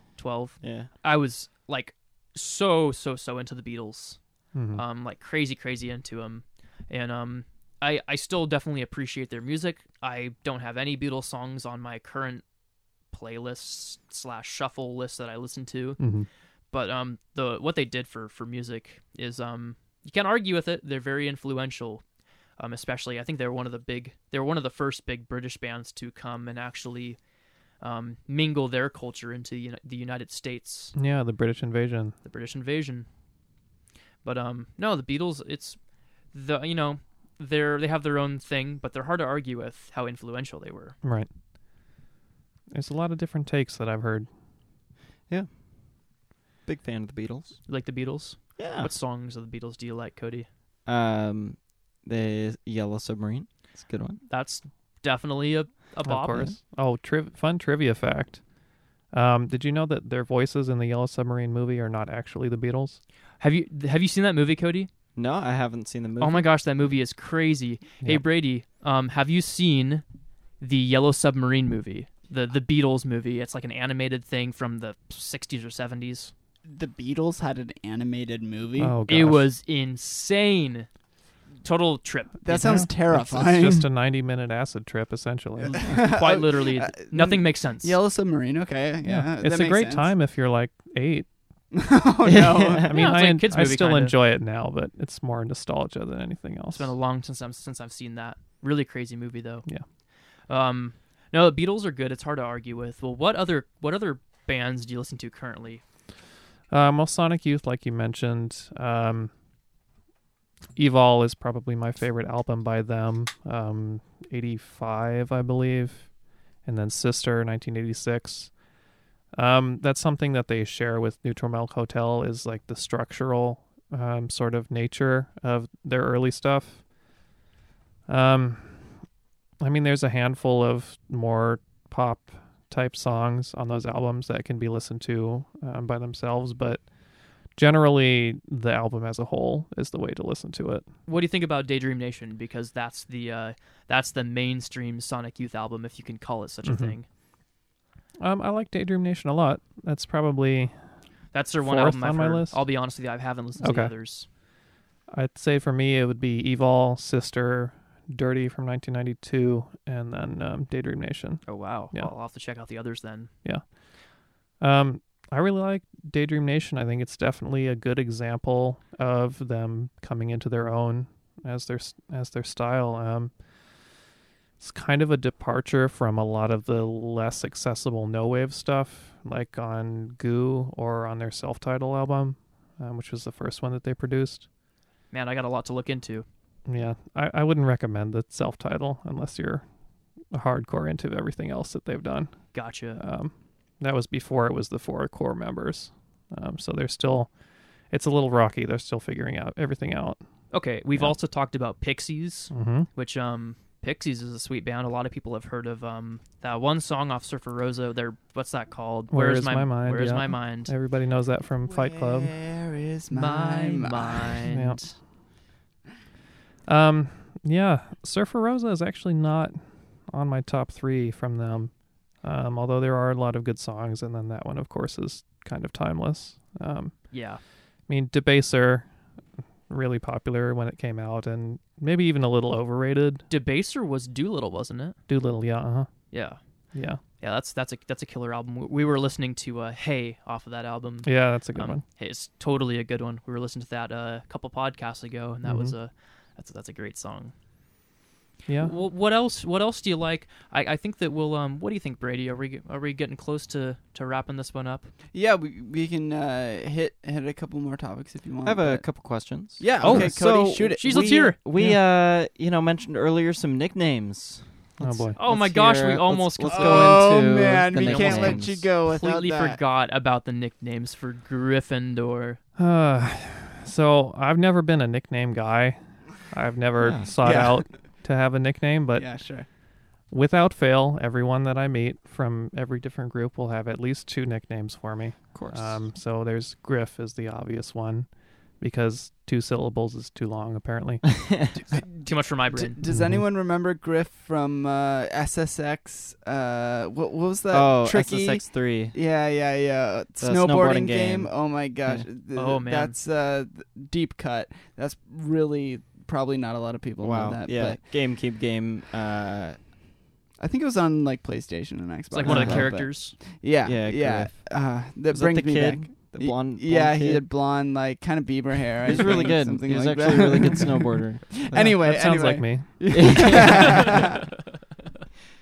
Yeah. I was like so into the Beatles. Mm-hmm. Like crazy into them. And I still definitely appreciate their music. I don't have any Beatles songs on my current playlist / shuffle list that I listen to. Mm-hmm. But what they did for music is you can't argue with it. They're very influential, especially I think they were one of the first big British bands to come and actually mingle their culture into the United States. Yeah, the British invasion. But no, the Beatles. It's they have their own thing, but they're hard to argue with how influential they were. Right. There's a lot of different takes that I've heard. Yeah. Big fan of the Beatles. You like the Beatles? Yeah. What songs of the Beatles do you like, Cody? The Yellow Submarine. It's a good one. That's definitely a bop. Of course. Oh, fun trivia fact. Did you know that their voices in the Yellow Submarine movie are not actually the Beatles? Have you seen that movie, Cody? No, I haven't seen the movie. Oh my gosh, that movie is crazy. Yep. Hey, Brady, have you seen the Yellow Submarine movie? The Beatles movie. It's like an animated thing from the 60s or 70s. The Beatles had an animated movie? Oh, gosh. It was insane. Total trip. That sounds terrifying. It's just a 90-minute acid trip, essentially. Quite literally. Nothing makes sense. Yellow Submarine, okay. Yeah. It's a great time if you're like 8. Oh no! I mean, I still enjoy it now, but it's more nostalgia than anything else. It's been a long time since I've seen that. Really crazy movie, though. Yeah. No, the Beatles are good. It's hard to argue with. Well, what other bands do you listen to currently? Well, Sonic Youth, like you mentioned. Evol is probably my favorite album by them. 85, I believe, and then Sister, 1986. That's something that they share with Neutral Milk Hotel is like the structural sort of nature of their early stuff. I mean, there's a handful of more pop type songs on those albums that can be listened to by themselves, but generally the album as a whole is the way to listen to it. What do you think about Daydream Nation? Because that's the mainstream Sonic Youth album, if you can call it such a thing. I like Daydream Nation a lot. That's probably their one album on my list. I'll be honest with you, I haven't listened to the others. I'd say for me it would be Evol, Sister, Dirty from 1992, and then Daydream Nation. Oh wow! Yeah. Well, I'll have to check out the others then. Yeah. I really like Daydream Nation. I think it's definitely a good example of them coming into their own as their style. It's kind of a departure from a lot of the less accessible no-wave stuff, like on Goo or on their self-titled album, which was the first one that they produced. Man, I got a lot to look into. Yeah, I wouldn't recommend the self-title unless you're hardcore into everything else that they've done. Gotcha. That was before it was the four core members. So they're still, it's a little rocky. They're still figuring out everything out. Okay. We've also talked about Pixies, which Pixies is a sweet band. A lot of people have heard of that one song off Surfer Rosa. What's that called? Where is my mind? Where is my mind? Everybody knows that from Fight Club. Where is my mind? Yeah, Surfer Rosa is actually not on my top three from them, although there are a lot of good songs, and then that one, of course, is kind of timeless. Yeah. I mean, Debaser, really popular when it came out, and maybe even a little overrated. Debaser was Doolittle, wasn't it? Doolittle, yeah. Uh-huh. Yeah. Yeah. Yeah, that's a killer album. We were listening to Hey off of that album. Yeah, that's a good one. Hey, it's totally a good one. We were listening to that a couple podcasts ago, and that was a... That's a great song. Yeah. Well, what else do you like? I think that we'll what do you think, Brady? Are we getting close to wrapping this one up? Yeah, we can hit a couple more topics if you want. I have a couple questions. Yeah. Okay, Cody, shoot it. Let's hear. We mentioned earlier some nicknames. Let's, oh boy. Oh my gosh, we almost let's go into. Oh man, we can't let you go without completely that. Forgot about the nicknames for Gryffindor. So I've never been a nickname guy. I've never sought out to have a nickname, but without fail, everyone that I meet from every different group will have at least two nicknames for me. Of course. So there's Griff is the obvious one because two syllables is too long, apparently. Too much for my brain. Does anyone remember Griff from SSX? What was that? Oh, tricky? SSX 3. Yeah. Snowboarding game. Oh, my gosh. Oh, man. That's deep cut. That's really... Probably not a lot of people know that. Yeah, but GameCube game. I think it was on like PlayStation and Xbox. It's like one of the characters. Yeah. That brings me back. The blonde kid. He had blonde, like kind of Bieber hair. He's really good. He's like actually a really good snowboarder. Anyway, that sounds like me.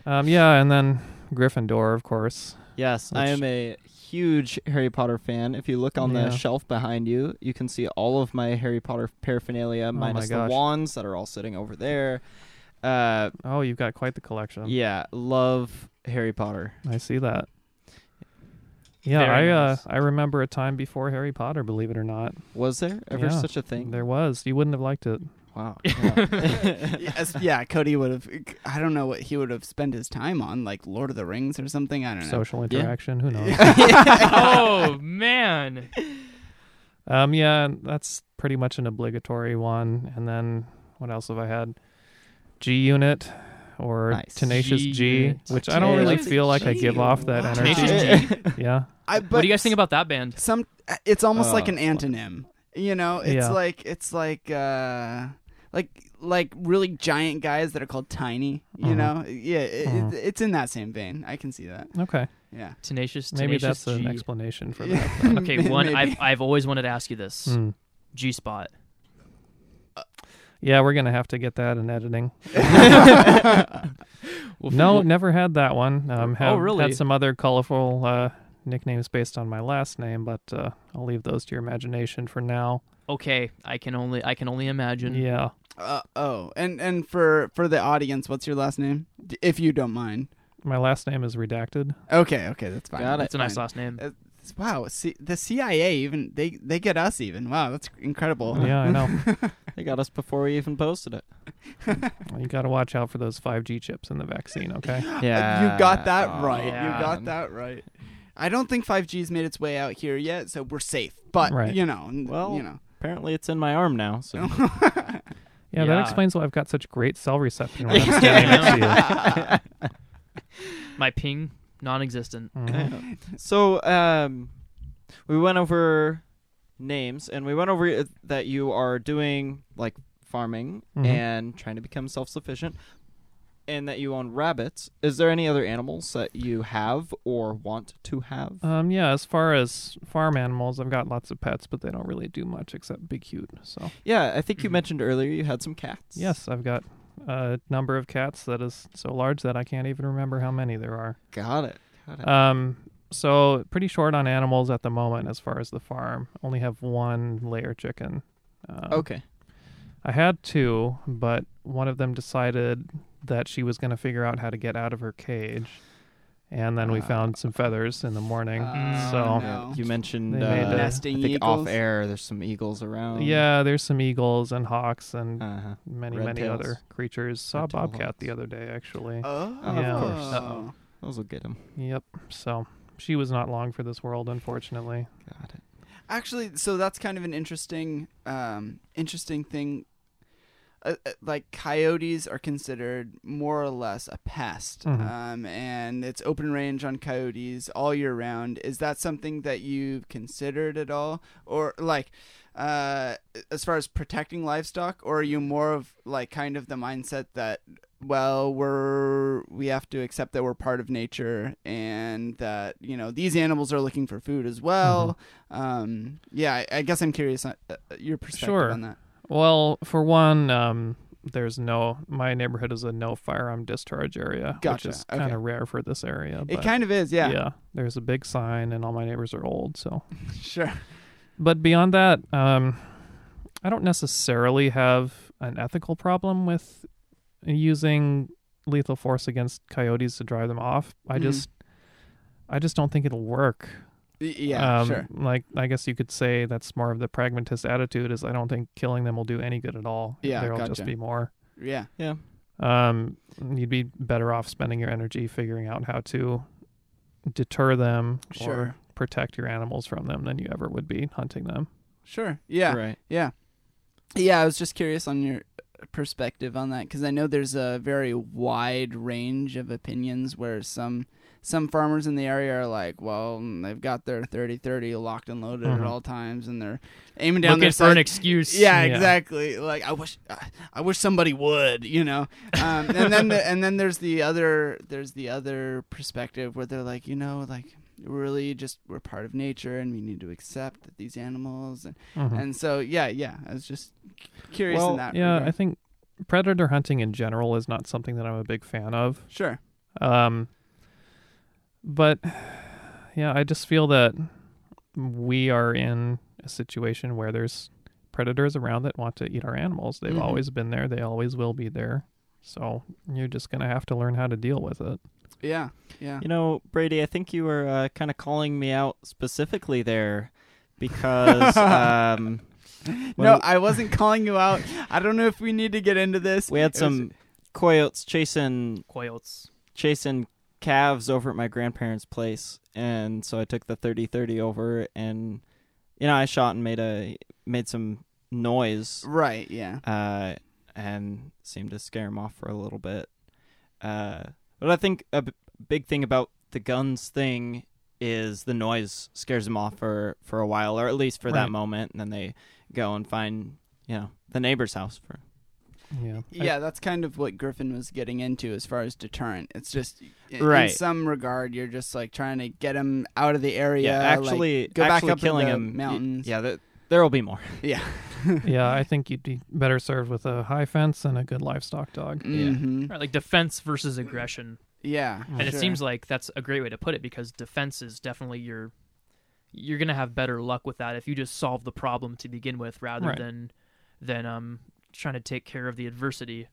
And then Gryffindor, of course. Yes, I am a huge Harry Potter fan. If you look on the shelf behind you, you can see all of my Harry Potter paraphernalia, minus the wands that are all sitting over there. You've got quite the collection. Yeah, love Harry Potter. I see that. Yeah, nice. I remember a time before Harry Potter, believe it or not. Was there ever such a thing? There was. You wouldn't have liked it. Wow. Yeah. Cody would have, I don't know what he would have spent his time on, like Lord of the Rings or something. I don't know. Social interaction, who knows? Oh, man. Yeah, that's pretty much an obligatory one. And then what else have I had? G-Unit or Tenacious G, which I don't really feel like I give off that energy. Tenacious G? Yeah. What do you guys think about that band? It's almost like an antonym. You know, it's like really giant guys that are called tiny, you know? Yeah, it's in that same vein. I can see that. Okay. Yeah. Tenacious Maybe that's G. an explanation for that. Okay, one, I've always wanted to ask you this. G-spot. Yeah, we're going to have to get that in editing. Never had that one. Really? Had some other colorful nicknames based on my last name, but I'll leave those to your imagination for now. Okay, I can only imagine. Yeah. And for the audience, what's your last name, if you don't mind? My last name is redacted. Okay, that's fine. Got it. That's a nice last name. Wow, the CIA even they get us even. Wow, that's incredible. Yeah, I know. They got us before we even posted it. You got to watch out for those 5G chips in the vaccine. Okay. Yeah. You got that right. Yeah. You got that right. I don't think 5G's made its way out here yet, so we're safe. But, apparently it's in my arm now. So. Yeah, that explains why I've got such great cell reception when I'm standing next to you. My ping, non-existent. Mm-hmm. So we went over names, and we went over that you are doing, like, farming and trying to become self-sufficient. And that you own rabbits. Is there any other animals that you have or want to have? As far as farm animals, I've got lots of pets, but they don't really do much except be cute. So. Yeah, I think you mentioned earlier you had some cats. Yes, I've got a number of cats that is so large that I can't even remember how many there are. Got it. So pretty short on animals at the moment as far as the farm. Only have one layer chicken. I had two, but one of them decided that she was going to figure out how to get out of her cage. And then we found some feathers in the morning. You mentioned nesting eagles. Off air, there's some eagles around. Yeah, there's some eagles and hawks and many other creatures. Saw a bobcat the other day, actually. Of course. Uh-oh. Those will get him. Yep. So she was not long for this world, unfortunately. Got it. Actually, so that's kind of an interesting thing. Like coyotes are considered more or less a pest, and it's open range on coyotes all year round. Is that something that you've considered at all, or like as far as protecting livestock, or are you more of like kind of the mindset that we have to accept that we're part of nature and that, you know, these animals are looking for food as well? I guess I'm curious on, your perspective on that. Well, for one, there's my neighborhood is a no firearm discharge area, which is kind of rare for this area. But it kind of is, yeah. Yeah, there's a big sign, and all my neighbors are old, so. Sure. But beyond that, I don't necessarily have an ethical problem with using lethal force against coyotes to drive them off. I just don't think it'll work. Yeah, sure. Like, I guess you could say that's more of the pragmatist attitude, is I don't think killing them will do any good at all. Yeah, there'll just be more. Yeah, yeah. You'd be better off spending your energy figuring out how to deter them or protect your animals from them than you ever would be hunting them. Sure. Yeah. Right. Yeah. Yeah. I was just curious on your perspective on that, because I know there's a very wide range of opinions where some farmers in the area are like, well, they've got their 30-30 locked and loaded at all times, and they're aiming down their sight. Looking for an excuse. Yeah, exactly. Like, I wish somebody would, you know. And then there's the other perspective where they're like, you know, like, really just we're part of nature and we need to accept that these animals and so I was just curious in that regard. I think predator hunting in general is not something that I'm a big fan of. Sure. But, yeah, I just feel that we are in a situation where there's predators around that want to eat our animals. They've always been there. They always will be there. So you're just going to have to learn how to deal with it. Yeah, yeah. You know, Brady, I think you were kind of calling me out specifically there because... I wasn't calling you out. I don't know if we need to get into this. We had some coyotes chasing calves over at my grandparents' place, and so I took the 30-30 over, and you know, I shot and made some noise, right? Yeah, and seemed to scare them off for a little bit. But I think a big thing about the guns thing is the noise scares them off for a while, or at least for that moment, and then they go and find, you know, the neighbor's house for. Yeah. Yeah, that's kind of what Griffin was getting into as far as deterrent. It's just, in some regard, you're just like trying to get him out of the area. Yeah, actually, like, go back up killing in the mountains. Yeah, there will be more. Yeah. Yeah, I think you'd be better served with a high fence and a good livestock dog. Mm-hmm. Yeah. Right, like defense versus aggression. Yeah. And it seems like that's a great way to put it, because defense is definitely you're going to have better luck with that if you just solve the problem to begin with rather than trying to take care of the adversity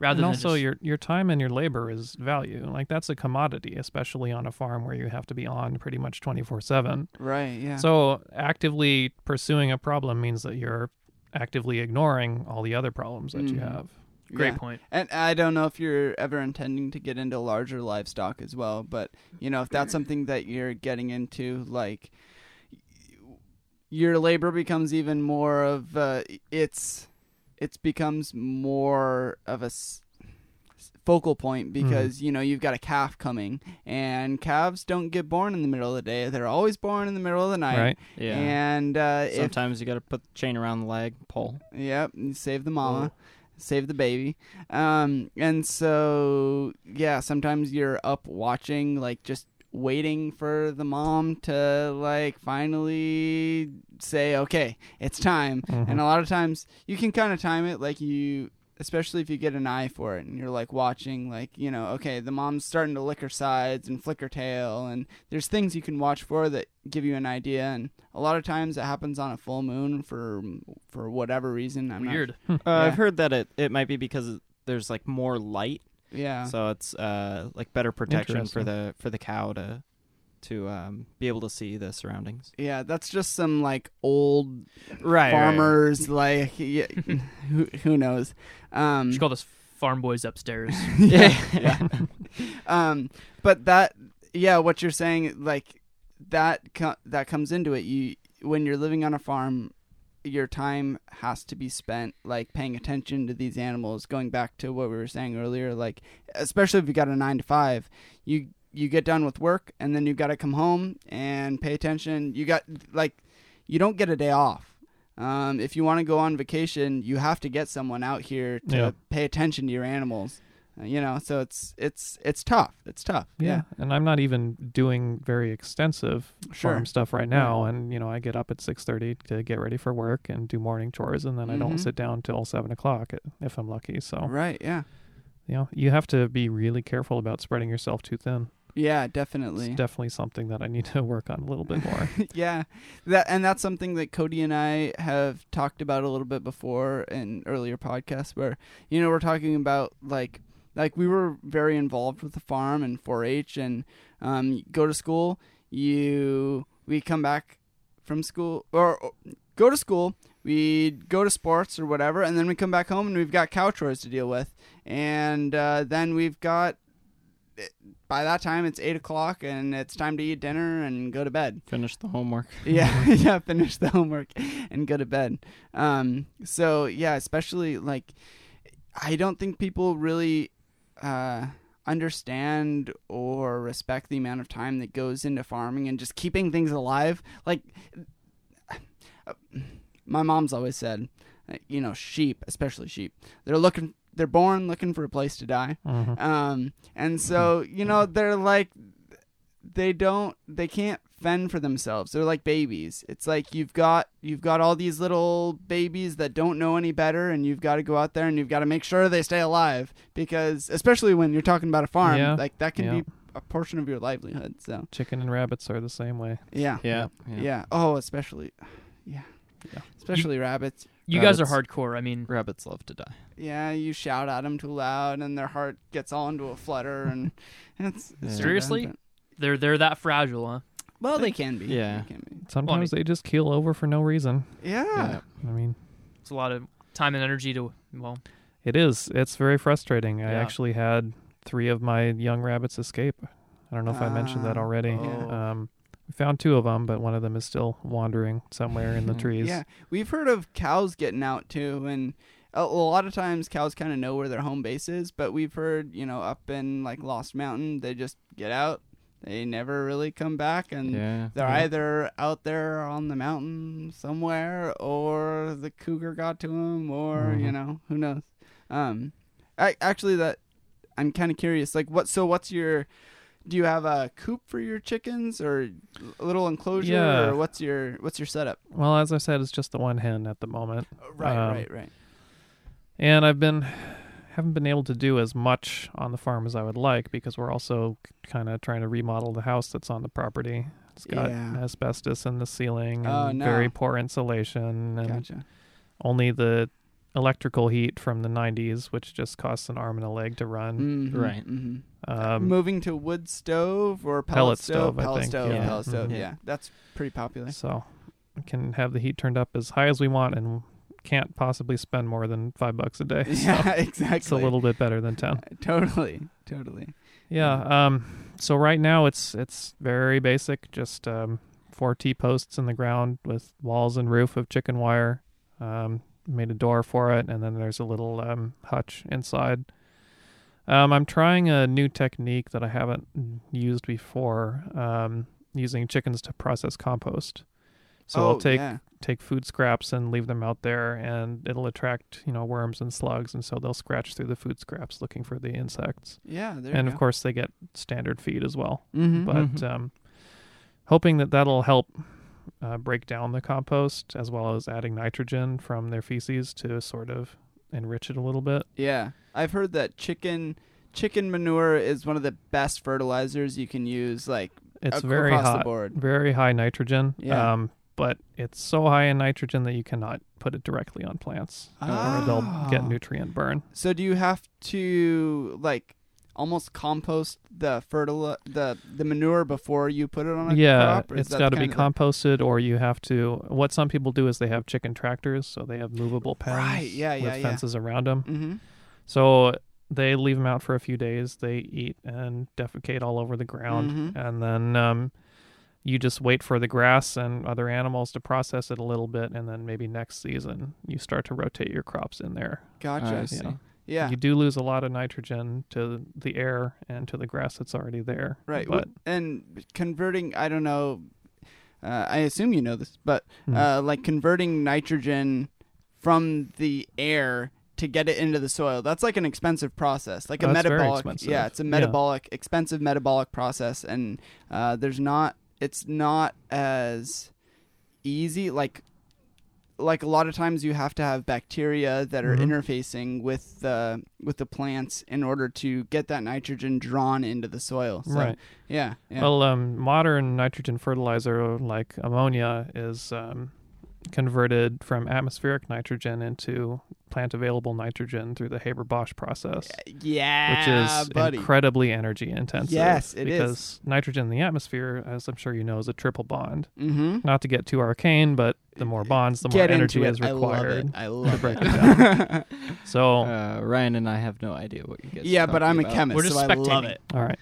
your time and your labor is value. Like, that's a commodity, especially on a farm where you have to be on pretty much 24/7. Right. Yeah. So actively pursuing a problem means that you're actively ignoring all the other problems that you have. Great point. And I don't know if you're ever intending to get into larger livestock as well, but you know, if that's something that you're getting into, like, your labor becomes even more of it becomes more of a focal point, because, you know, you've got a calf coming, and calves don't get born in the middle of the day. They're always born in the middle of the night. Right. Yeah. And sometimes you got to put the chain around the leg, pull. Yep. And save the mama, save the baby. And so, yeah, sometimes you're up watching, like, just waiting for the mom to, like, finally say, okay, it's time. And a lot of times you can kind of time it, like, you, especially if you get an eye for it and you're like watching, like, you know, okay, the mom's starting to lick her sides and flick her tail, and there's things you can watch for that give you an idea. And a lot of times it happens on a full moon for whatever reason. Weird. I've heard that it might be because there's, like, more light. Yeah. So it's like better protection for the cow to be able to see the surroundings. Yeah, that's just some like old farmers like who knows. Should call this farm boys upstairs. But that what you're saying, like that comes into it. You when you're living on a farm, your time has to be spent like paying attention to these animals. Going back to what we were saying earlier, like especially if you got a 9 to 5, you get done with work and then you got to come home and pay attention. You got like, you don't get a day off. If you want to go on vacation, you have to get someone out here to pay attention to your animals. So it's tough. It's tough. Yeah. And I'm not even doing very extensive farm stuff right now. Yeah. And, I get up at 6:30 to get ready for work and do morning chores. And then I don't sit down till 7 o'clock if I'm lucky. So, right. Yeah. You have to be really careful about spreading yourself too thin. Yeah, definitely. It's definitely something that I need to work on a little bit more. That's something that Cody and I have talked about a little bit before in earlier podcasts where, we're talking about like we were very involved with the farm and 4-H and go to school. We come back from school or go to school. We go to sports or whatever, and then we come back home and we've got cow chores to deal with. And then we've got, by that time, it's 8 o'clock and it's time to eat dinner and go to bed. Finish the homework. Finish the homework and go to bed. Especially like, I don't think people really understand or respect the amount of time that goes into farming and just keeping things alive. Like, my mom's always said, sheep, especially sheep, they're born looking for a place to die. Mm-hmm. They're like, they can't fend for themselves. They're like babies. It's like you've got all these little babies that don't know any better, and you've got to go out there and you've got to make sure they stay alive, because especially when you're talking about a farm, like that can be a portion of your livelihood. So chicken and rabbits are the same way. Yeah. Oh, especially. Yeah. Especially rabbits. You guys are hardcore. I mean, rabbits love to die. Yeah, you shout at them too loud, and their heart gets all into a flutter, and it's seriously, they're that fragile, huh? Well, they can be. Yeah, they can be. Sometimes they just keel over for no reason. Yeah, I mean, it's a lot of time and energy to. Well, it is. It's very frustrating. Yeah. I actually had 3 of my young rabbits escape. I don't know if I mentioned that already. Oh. Found 2 of them, but one of them is still wandering somewhere in the trees. Yeah, we've heard of cows getting out too, and a lot of times cows kind of know where their home base is, but we've heard, up in like Lost Mountain, they just get out. They never really come back, and they're either out there on the mountain somewhere, or the cougar got to them, or, who knows. I'm kind of curious, like, what's your... Do you have a coop for your chickens or a little enclosure? Yeah. Or what's your setup? Well, as I said, it's just the one hen at the moment. Right. And haven't been able to do as much on the farm as I would like, because we're also kind of trying to remodel the house that's on the property. It's got asbestos in the ceiling and very poor insulation. And only the electrical heat from the 90s, which just costs an arm and a leg to run. Mm-hmm. Right. Mm-hmm. Moving to wood stove or pellet stove? Pellet stove. Mm-hmm. Yeah, that's pretty popular. So we can have the heat turned up as high as we want and can't possibly spend more than $5 a day. So yeah, exactly. It's a little bit better than 10. Totally. Yeah. So right now it's very basic, just 4 T-posts in the ground with walls and roof of chicken wire. Made a door for it, and then there's a little hutch inside. I'm trying a new technique that I haven't used before, using chickens to process compost. So I'll take food scraps and leave them out there, and it'll attract, worms and slugs, and so they'll scratch through the food scraps looking for the insects. Yeah, there you go. And of course they get standard feed as well. Mm-hmm, but hoping that'll help break down the compost, as well as adding nitrogen from their feces to sort of enrich it a little bit. Yeah. I've heard that chicken manure is one of the best fertilizers you can use, like it's very across the board. Very high nitrogen. Yeah. But it's so high in nitrogen that you cannot put it directly on plants, or they'll get nutrient burn. So do you have to like almost compost the fertile the manure before you put it on a crop? Yeah, it's got to be composted, or you have to. What some people do is they have chicken tractors, so they have movable pens with fences around them. Mm-hmm. So they leave them out for a few days. They eat and defecate all over the ground, mm-hmm. and then you just wait for the grass and other animals to process it a little bit, and then maybe next season you start to rotate your crops in there. Gotcha. I see. Yeah. You do lose a lot of nitrogen to the air and to the grass that's already there. Right. But, and converting, I don't know, I assume you know this, but like converting nitrogen from the air to get it into the soil, that's like an expensive process. Like a metabolic. Yeah, it's a metabolic, expensive metabolic process. And there's not, it's not as easy, like a lot of times you have to have bacteria that are interfacing with the plants in order to get that nitrogen drawn into the soil. So, right. Yeah, yeah. Well, modern nitrogen fertilizer like ammonia is converted from atmospheric nitrogen into plant available nitrogen through the Haber-Bosch process. Yeah, which is incredibly energy intensive. Yes, it is. Because nitrogen in the atmosphere, as I'm sure you know, is a triple bond. Mm-hmm. Not to get too arcane, but the more bonds, the more energy is required. I love it. To break it down. So Ryan and I have no idea what you guys. Yeah, but I'm a chemist, so I love it. All right.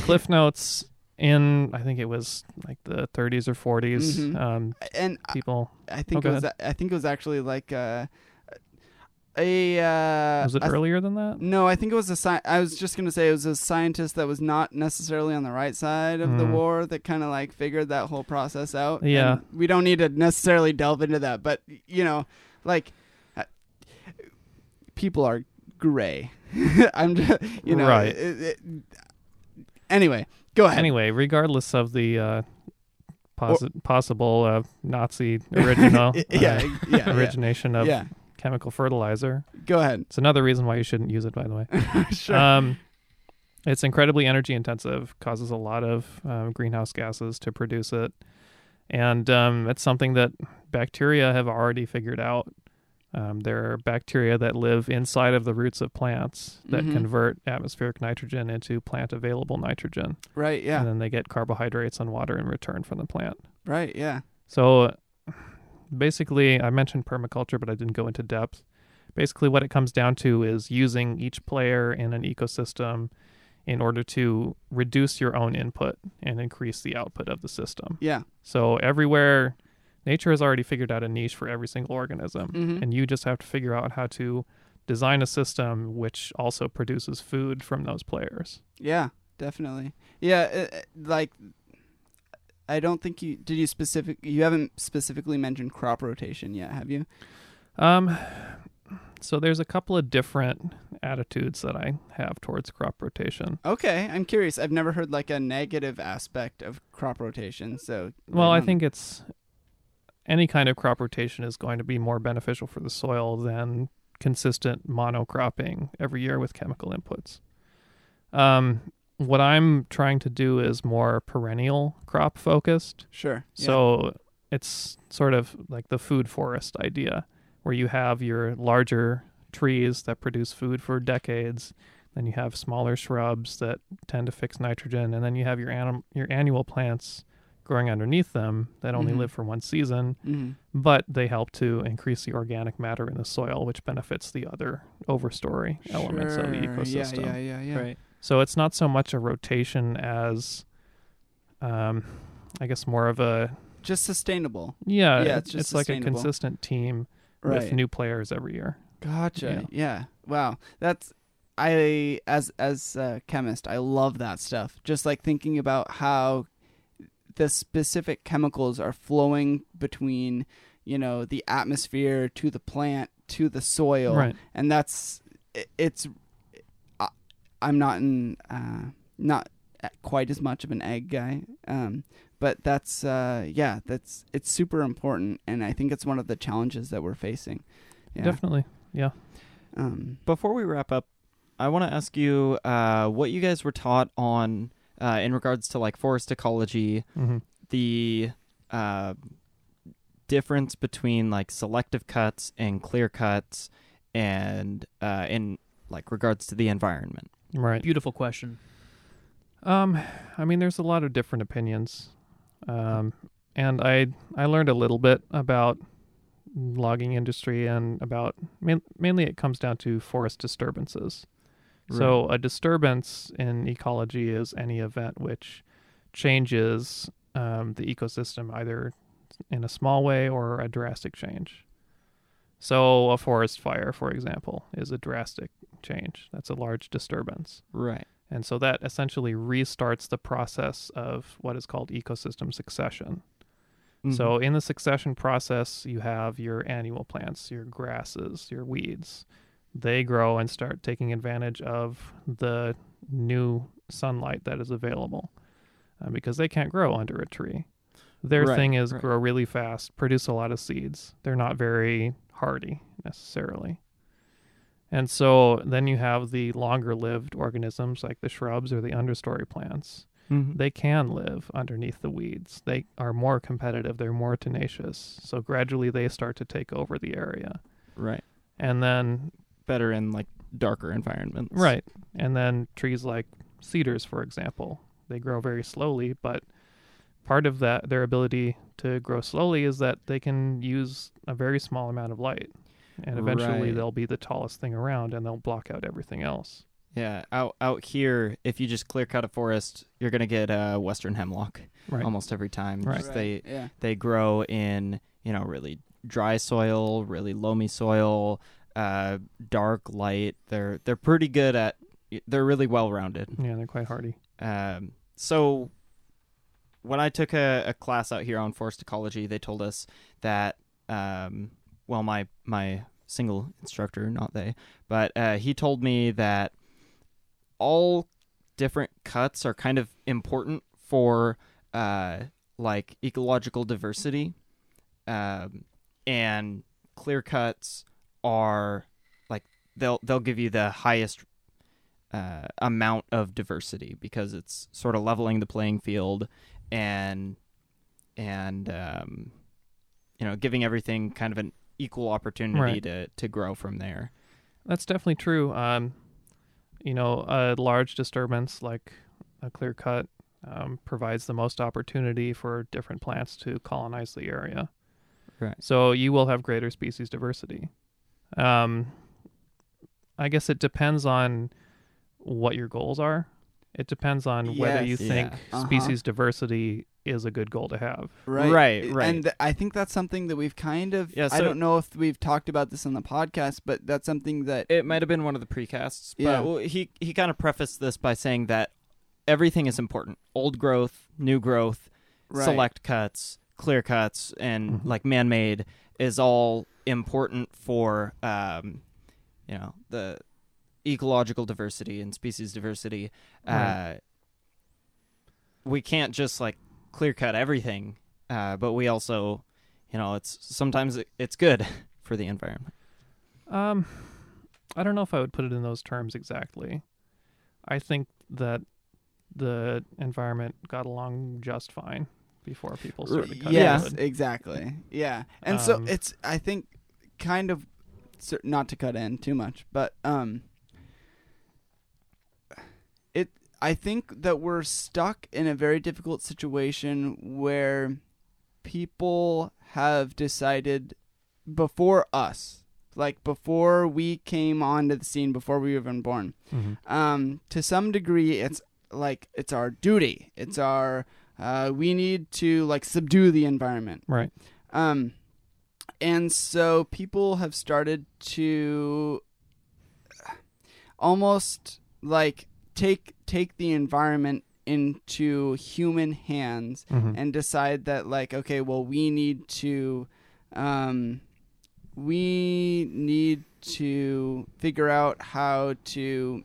Cliff Notes in, I think it was like the 30s or 40s. Mm-hmm. And people, I think it was. I think it was actually like. Was it earlier than that? No, I think it was I was just gonna say it was a scientist that was not necessarily on the right side of the war that kind of like figured that whole process out. Yeah, and we don't need to necessarily delve into that, but you know, like people are gray. I'm just, you know, right. Anyway, go ahead. Anyway, regardless of the possible Nazi original, origination of. Yeah. Chemical fertilizer. Go ahead. It's another reason why you shouldn't use it, by the way. Sure. It's incredibly energy intensive, causes a lot of greenhouse gases to produce it. And it's something that bacteria have already figured out. There are bacteria that live inside of the roots of plants that convert atmospheric nitrogen into plant available nitrogen. Right, yeah. And then they get carbohydrates and water in return from the plant. Right, yeah. So basically, I mentioned permaculture, but I didn't go into depth. Basically, what it comes down to is using each player in an ecosystem in order to reduce your own input and increase the output of the system. Yeah. So everywhere, nature has already figured out a niche for every single organism, and you just have to figure out how to design a system which also produces food from those players. Yeah, definitely. Yeah, like, I don't think you did. You haven't specifically mentioned crop rotation yet, have you? So there's a couple of different attitudes that I have towards crop rotation. Okay, I'm curious. I've never heard like a negative aspect of crop rotation. So I think it's any kind of crop rotation is going to be more beneficial for the soil than consistent monocropping every year with chemical inputs. What I'm trying to do is more perennial crop focused. Sure. Yeah. So it's sort of like the food forest idea where you have your larger trees that produce food for decades. Then you have smaller shrubs that tend to fix nitrogen. And then you have your annual plants growing underneath them that only live for one season, but they help to increase the organic matter in the soil, which benefits the other overstory elements of the ecosystem. Yeah. Right. So it's not so much a rotation as, I guess, more of a... Just sustainable. Yeah, it's like a consistent team with new players every year. Gotcha. Yeah. Wow. That's... As a chemist, I love that stuff. Just like thinking about how the specific chemicals are flowing between, you know, the atmosphere to the plant to the soil. Right. And that's... I'm not quite as much of an egg guy, but that's it's super important, and I think it's one of the challenges that we're facing. Yeah. Definitely, yeah. Before we wrap up, I want to ask you what you guys were taught on in regards to like forest ecology, the difference between like selective cuts and clear cuts, and in like regards to the environment. Right. Beautiful question. I mean, there's a lot of different opinions. And I learned a little bit about logging industry and about mainly it comes down to forest disturbances. Right. So a disturbance in ecology is any event which changes the ecosystem either in a small way or a drastic change. So a forest fire, for example, is a drastic change. That's a large disturbance. Right. And so that essentially restarts the process of what is called ecosystem succession. Mm-hmm. So in the succession process, you have your annual plants, your grasses, your weeds. They grow and start taking advantage of the new sunlight that is available because they can't grow under a tree. Their thing is grow really fast, produce a lot of seeds. They're not very hardy necessarily. And so then you have the longer-lived organisms like the shrubs or the understory plants. Mm-hmm. They can live underneath the weeds. They are more competitive. They're more tenacious. So gradually they start to take over the area. Right. And then... better in, like, darker environments. Right. And then trees like cedars, for example, they grow very slowly, but part of that, their ability to grow slowly is that they can use a very small amount of light. And eventually they'll be the tallest thing around and they'll block out everything else. Yeah. Out here, if you just clear cut a forest, you're going to get a western hemlock almost every time. Right. Just they grow in, really dry soil, really loamy soil, dark light. They're pretty good at, they're really well-rounded. Yeah. They're quite hardy. So when I took a class out here on forest ecology, they told us that, well, my single instructor, not they, but he told me that all different cuts are kind of important for like ecological diversity, and clear cuts are like they'll give you the highest amount of diversity because it's sort of leveling the playing field and giving everything kind of an equal opportunity to grow from there. That's definitely true. A large disturbance like a clear cut provides the most opportunity for different plants to colonize the area. Right. So you will have greater species diversity. I guess it depends on what your goals are. It depends on whether you think species diversity is a good goal to have. Right. And I think that's something that we've kind of... Yeah, so I don't know if we've talked about this on the podcast, but that's something that... It might have been one of the precasts, but he kind of prefaced this by saying that everything is important. Old growth, new growth, select cuts, clear cuts, and like man-made is all important for the ecological diversity and species diversity. Right. We can't just like clear cut everything, but we also, it's sometimes it's good for the environment. I don't know if I would put it in those terms exactly. I think that the environment got along just fine before people started cutting. Yes, exactly. Yeah, and so it's I think kind of not to cut in too much, but I think that we're stuck in a very difficult situation where people have decided before us, like before we came onto the scene, before we were even born, to some degree, it's like, it's our duty. It's our, we need to like subdue the environment. Right. And so people have started to almost like, take the environment into human hands and decide that like, okay, well, we need to figure out how to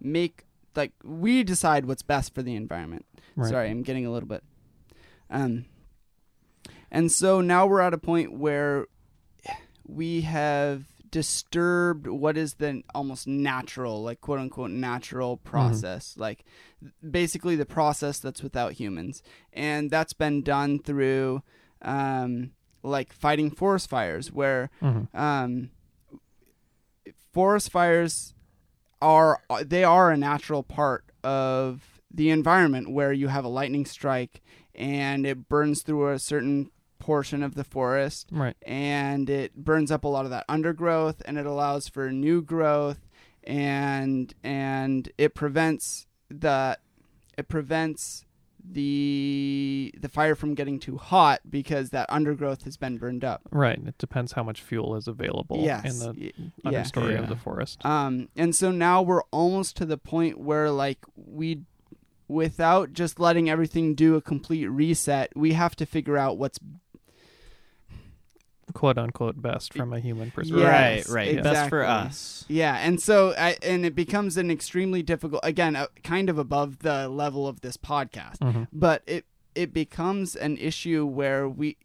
make like, we decide what's best for the environment. Right. Sorry, I'm getting a little bit. And so now we're at a point where we have disturbed what is the almost natural, like quote unquote natural process, like basically the process that's without humans, and that's been done through like fighting forest fires, where forest fires they are a natural part of the environment where you have a lightning strike and it burns through a certain portion of the forest, right? And it burns up a lot of that undergrowth, and it allows for new growth, and it prevents the fire from getting too hot because that undergrowth has been burned up. Right. It depends how much fuel is available in the understory of the forest. And so now we're almost to the point where, like, without just letting everything do a complete reset, we have to figure out what's quote unquote best from a human perspective. Yes, right. Exactly. Best for us. Yeah. And so, and it becomes an extremely difficult, again, kind of above the level of this podcast, mm-hmm. but it becomes an issue where we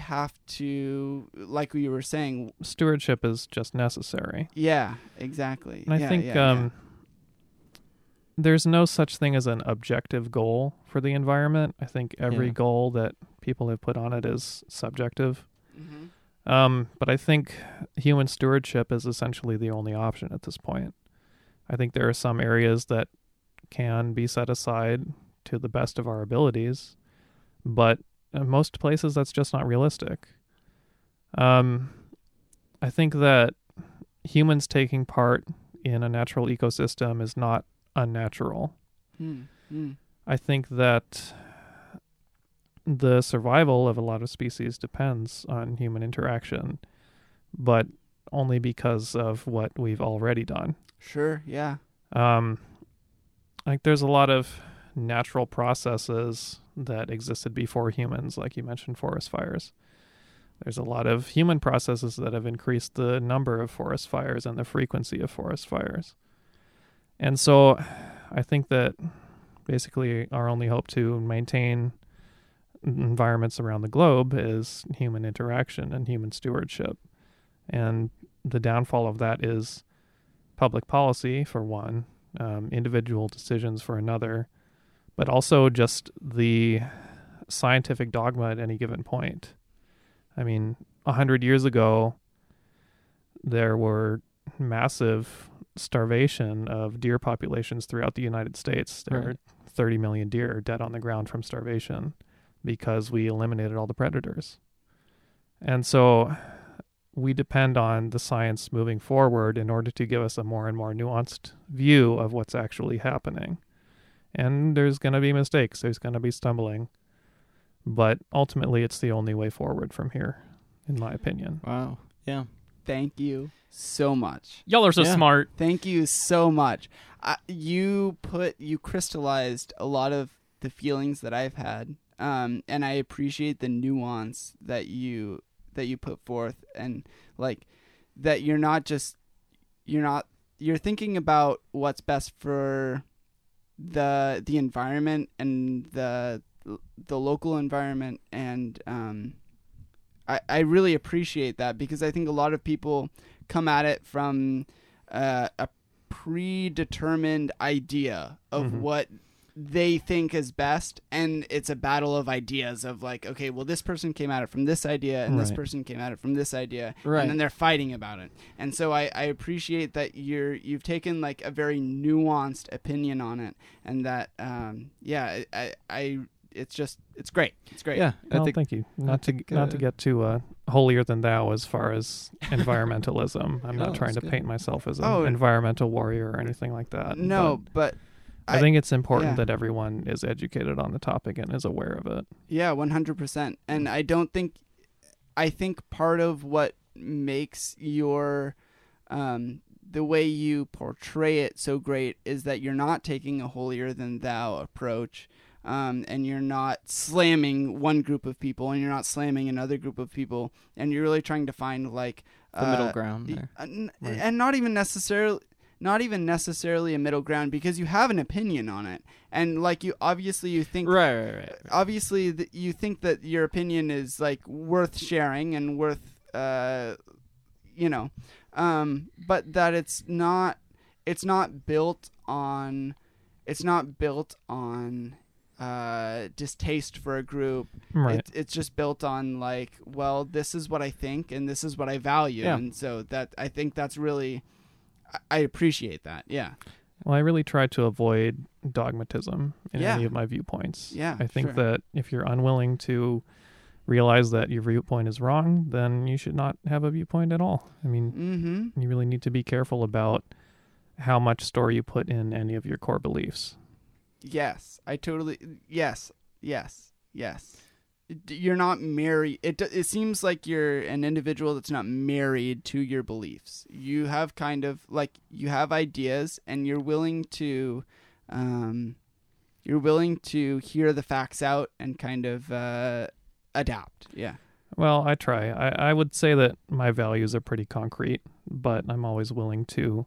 have to, like you were saying, stewardship is just necessary. Yeah, exactly. And I think, there's no such thing as an objective goal for the environment. I think every goal that people have put on it is subjective. Mm-hmm. But I think human stewardship is essentially the only option at this point. I think there are some areas that can be set aside to the best of our abilities, but in most places that's just not realistic. I think that humans taking part in a natural ecosystem is not unnatural. I think that the survival of a lot of species depends on human interaction, but only because of what we've already done. Sure, yeah. Like, there's a lot of natural processes that existed before humans, like you mentioned, forest fires. There's a lot of human processes that have increased the number of forest fires and the frequency of forest fires. And so I think that basically our only hope to maintain environments around the globe is human interaction and human stewardship. And the downfall of that is public policy for one, individual decisions for another, but also just the scientific dogma at any given point. I mean, 100 years ago, there were massive starvation of deer populations throughout the United States. There are 30 million deer dead on the ground from starvation because we eliminated all the predators. And so we depend on the science moving forward in order to give us a more and more nuanced view of what's actually happening. And there's going to be mistakes. There's going to be stumbling. But ultimately, it's the only way forward from here, in my opinion. Wow. Yeah. Thank you so much. Y'all are so smart. Thank you so much. You crystallized a lot of the feelings that I've had, and I appreciate the nuance that you put forth, and like that you're thinking about what's best for the environment and the local environment, and I really appreciate that, because I think a lot of people come at it from a predetermined idea of what they think is best, and it's a battle of ideas of like, okay, well, this person came at it from this idea, and this person came at it from this idea, and then they're fighting about it. And so I appreciate that you've taken like a very nuanced opinion on it, and that it's great. It's great. Yeah. Well, thank you. Not to get too holier than thou as far as environmentalism. I'm not trying to paint myself as an environmental warrior or anything like that. No, but I think it's important that everyone is educated on the topic and is aware of it. Yeah, 100%. And I think part of what makes your the way you portray it so great is that you're not taking a holier than thou approach. And you're not slamming one group of people, and you're not slamming another group of people, and you're really trying to find like the middle ground there. And not even necessarily a middle ground, because you have an opinion on it, and like you think that your opinion is like worth sharing and worth but that it's not built on distaste for a group. Right. It's just built on like, well, this is what I think and this is what I value. Yeah. And so that, I think that's really, I appreciate that. Yeah. Well, I really try to avoid dogmatism in any of my viewpoints. Yeah, I think that if you're unwilling to realize that your viewpoint is wrong, then you should not have a viewpoint at all. I mean, you really need to be careful about how much story you put in any of your core beliefs. Yes, I totally... Yes. You're not married... It seems like you're an individual that's not married to your beliefs. You have kind of... Like, you have ideas, and you're willing to... you're willing to hear the facts out and kind of adapt. Yeah. Well, I try. I would say that my values are pretty concrete, but I'm always willing to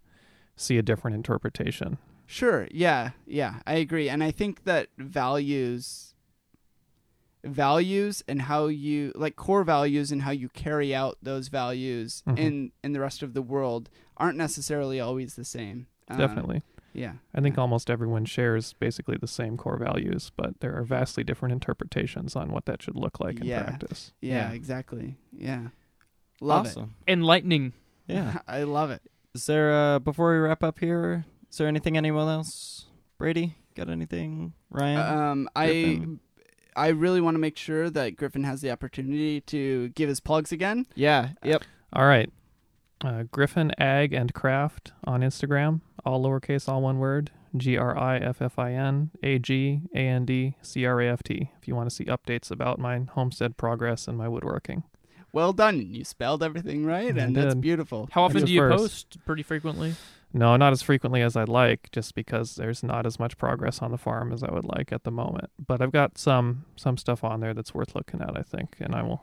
see a different interpretation. Sure. Yeah, I agree. And I think that values and how you, like, core values and how you carry out those values in the rest of the world aren't necessarily always the same. Definitely. Yeah. I think almost everyone shares basically the same core values, but there are vastly different interpretations on what that should look like in practice. Yeah, exactly. Yeah. Love it. Enlightening. Yeah. I love it. Is there, before we wrap up here, is there anything anyone else? Brady, got anything? Ryan? I really want to make sure that Griffin has the opportunity to give his plugs again. Yeah. Yep. All right. Griffin Ag and Craft on Instagram, all lowercase, all one word, GriffinaagandCraft, if you want to see updates about my homestead progress and my woodworking. Well done. You spelled everything right, and that's beautiful. How often do you post? Pretty frequently? No, not as frequently as I'd like, just because there's not as much progress on the farm as I would like at the moment. But I've got some stuff on there that's worth looking at, I think, and I'm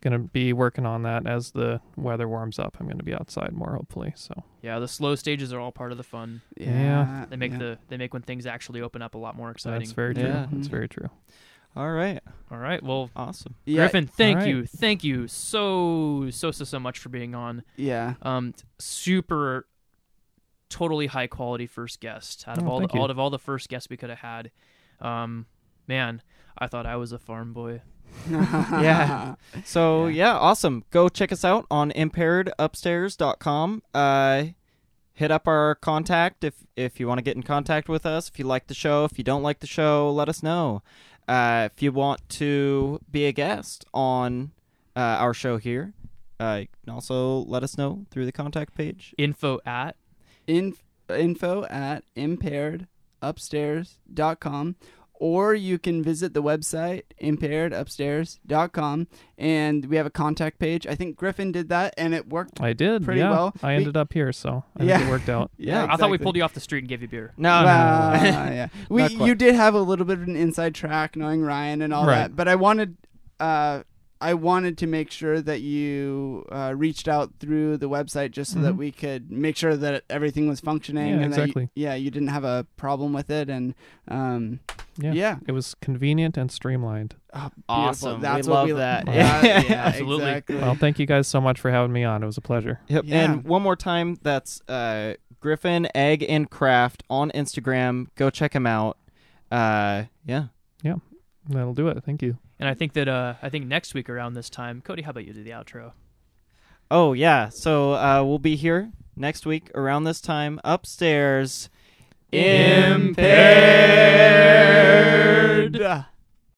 going to be working on that as the weather warms up. I'm going to be outside more, hopefully. So yeah, the slow stages are all part of the fun. Yeah. They make when things actually open up a lot more exciting. That's very true. Yeah. That's very true. All right. Well, awesome. Yeah. Griffin, thank you. Thank you so much for being on. Yeah. Super totally high quality first guest out of all the first guests we could have had. Man, I thought I was a farm boy. Yeah. So yeah, awesome. Go check us out on impairedupstairs.com. Hit up our contact if you want to get in contact with us. If you like the show, if you don't like the show, let us know. If you want to be a guest on our show here, you can also let us know through the contact page. Info at impairedupstairs.com. Or you can visit the website, impairedupstairs.com, and we have a contact page. I think Griffin did that, and it worked. I did pretty well. I ended up here, so I think it worked out. Yeah, exactly. I thought we pulled you off the street and gave you beer. No. Yeah. You did have a little bit of an inside track, knowing Ryan and all that. But I wanted to make sure that you reached out through the website just so that we could make sure that everything was functioning. Yeah, exactly. You didn't have a problem with it. And it was convenient and streamlined. Oh, awesome. We love that. Yeah, absolutely. Exactly. Well, thank you guys so much for having me on. It was a pleasure. Yep. Yeah. And one more time, that's Griffin Egg and Craft on Instagram. Go check him out. Yeah. That'll do it. Thank you. And I think that next week around this time, Cody, how about you do the outro? Oh, yeah. So we'll be here next week around this time upstairs. Impaired.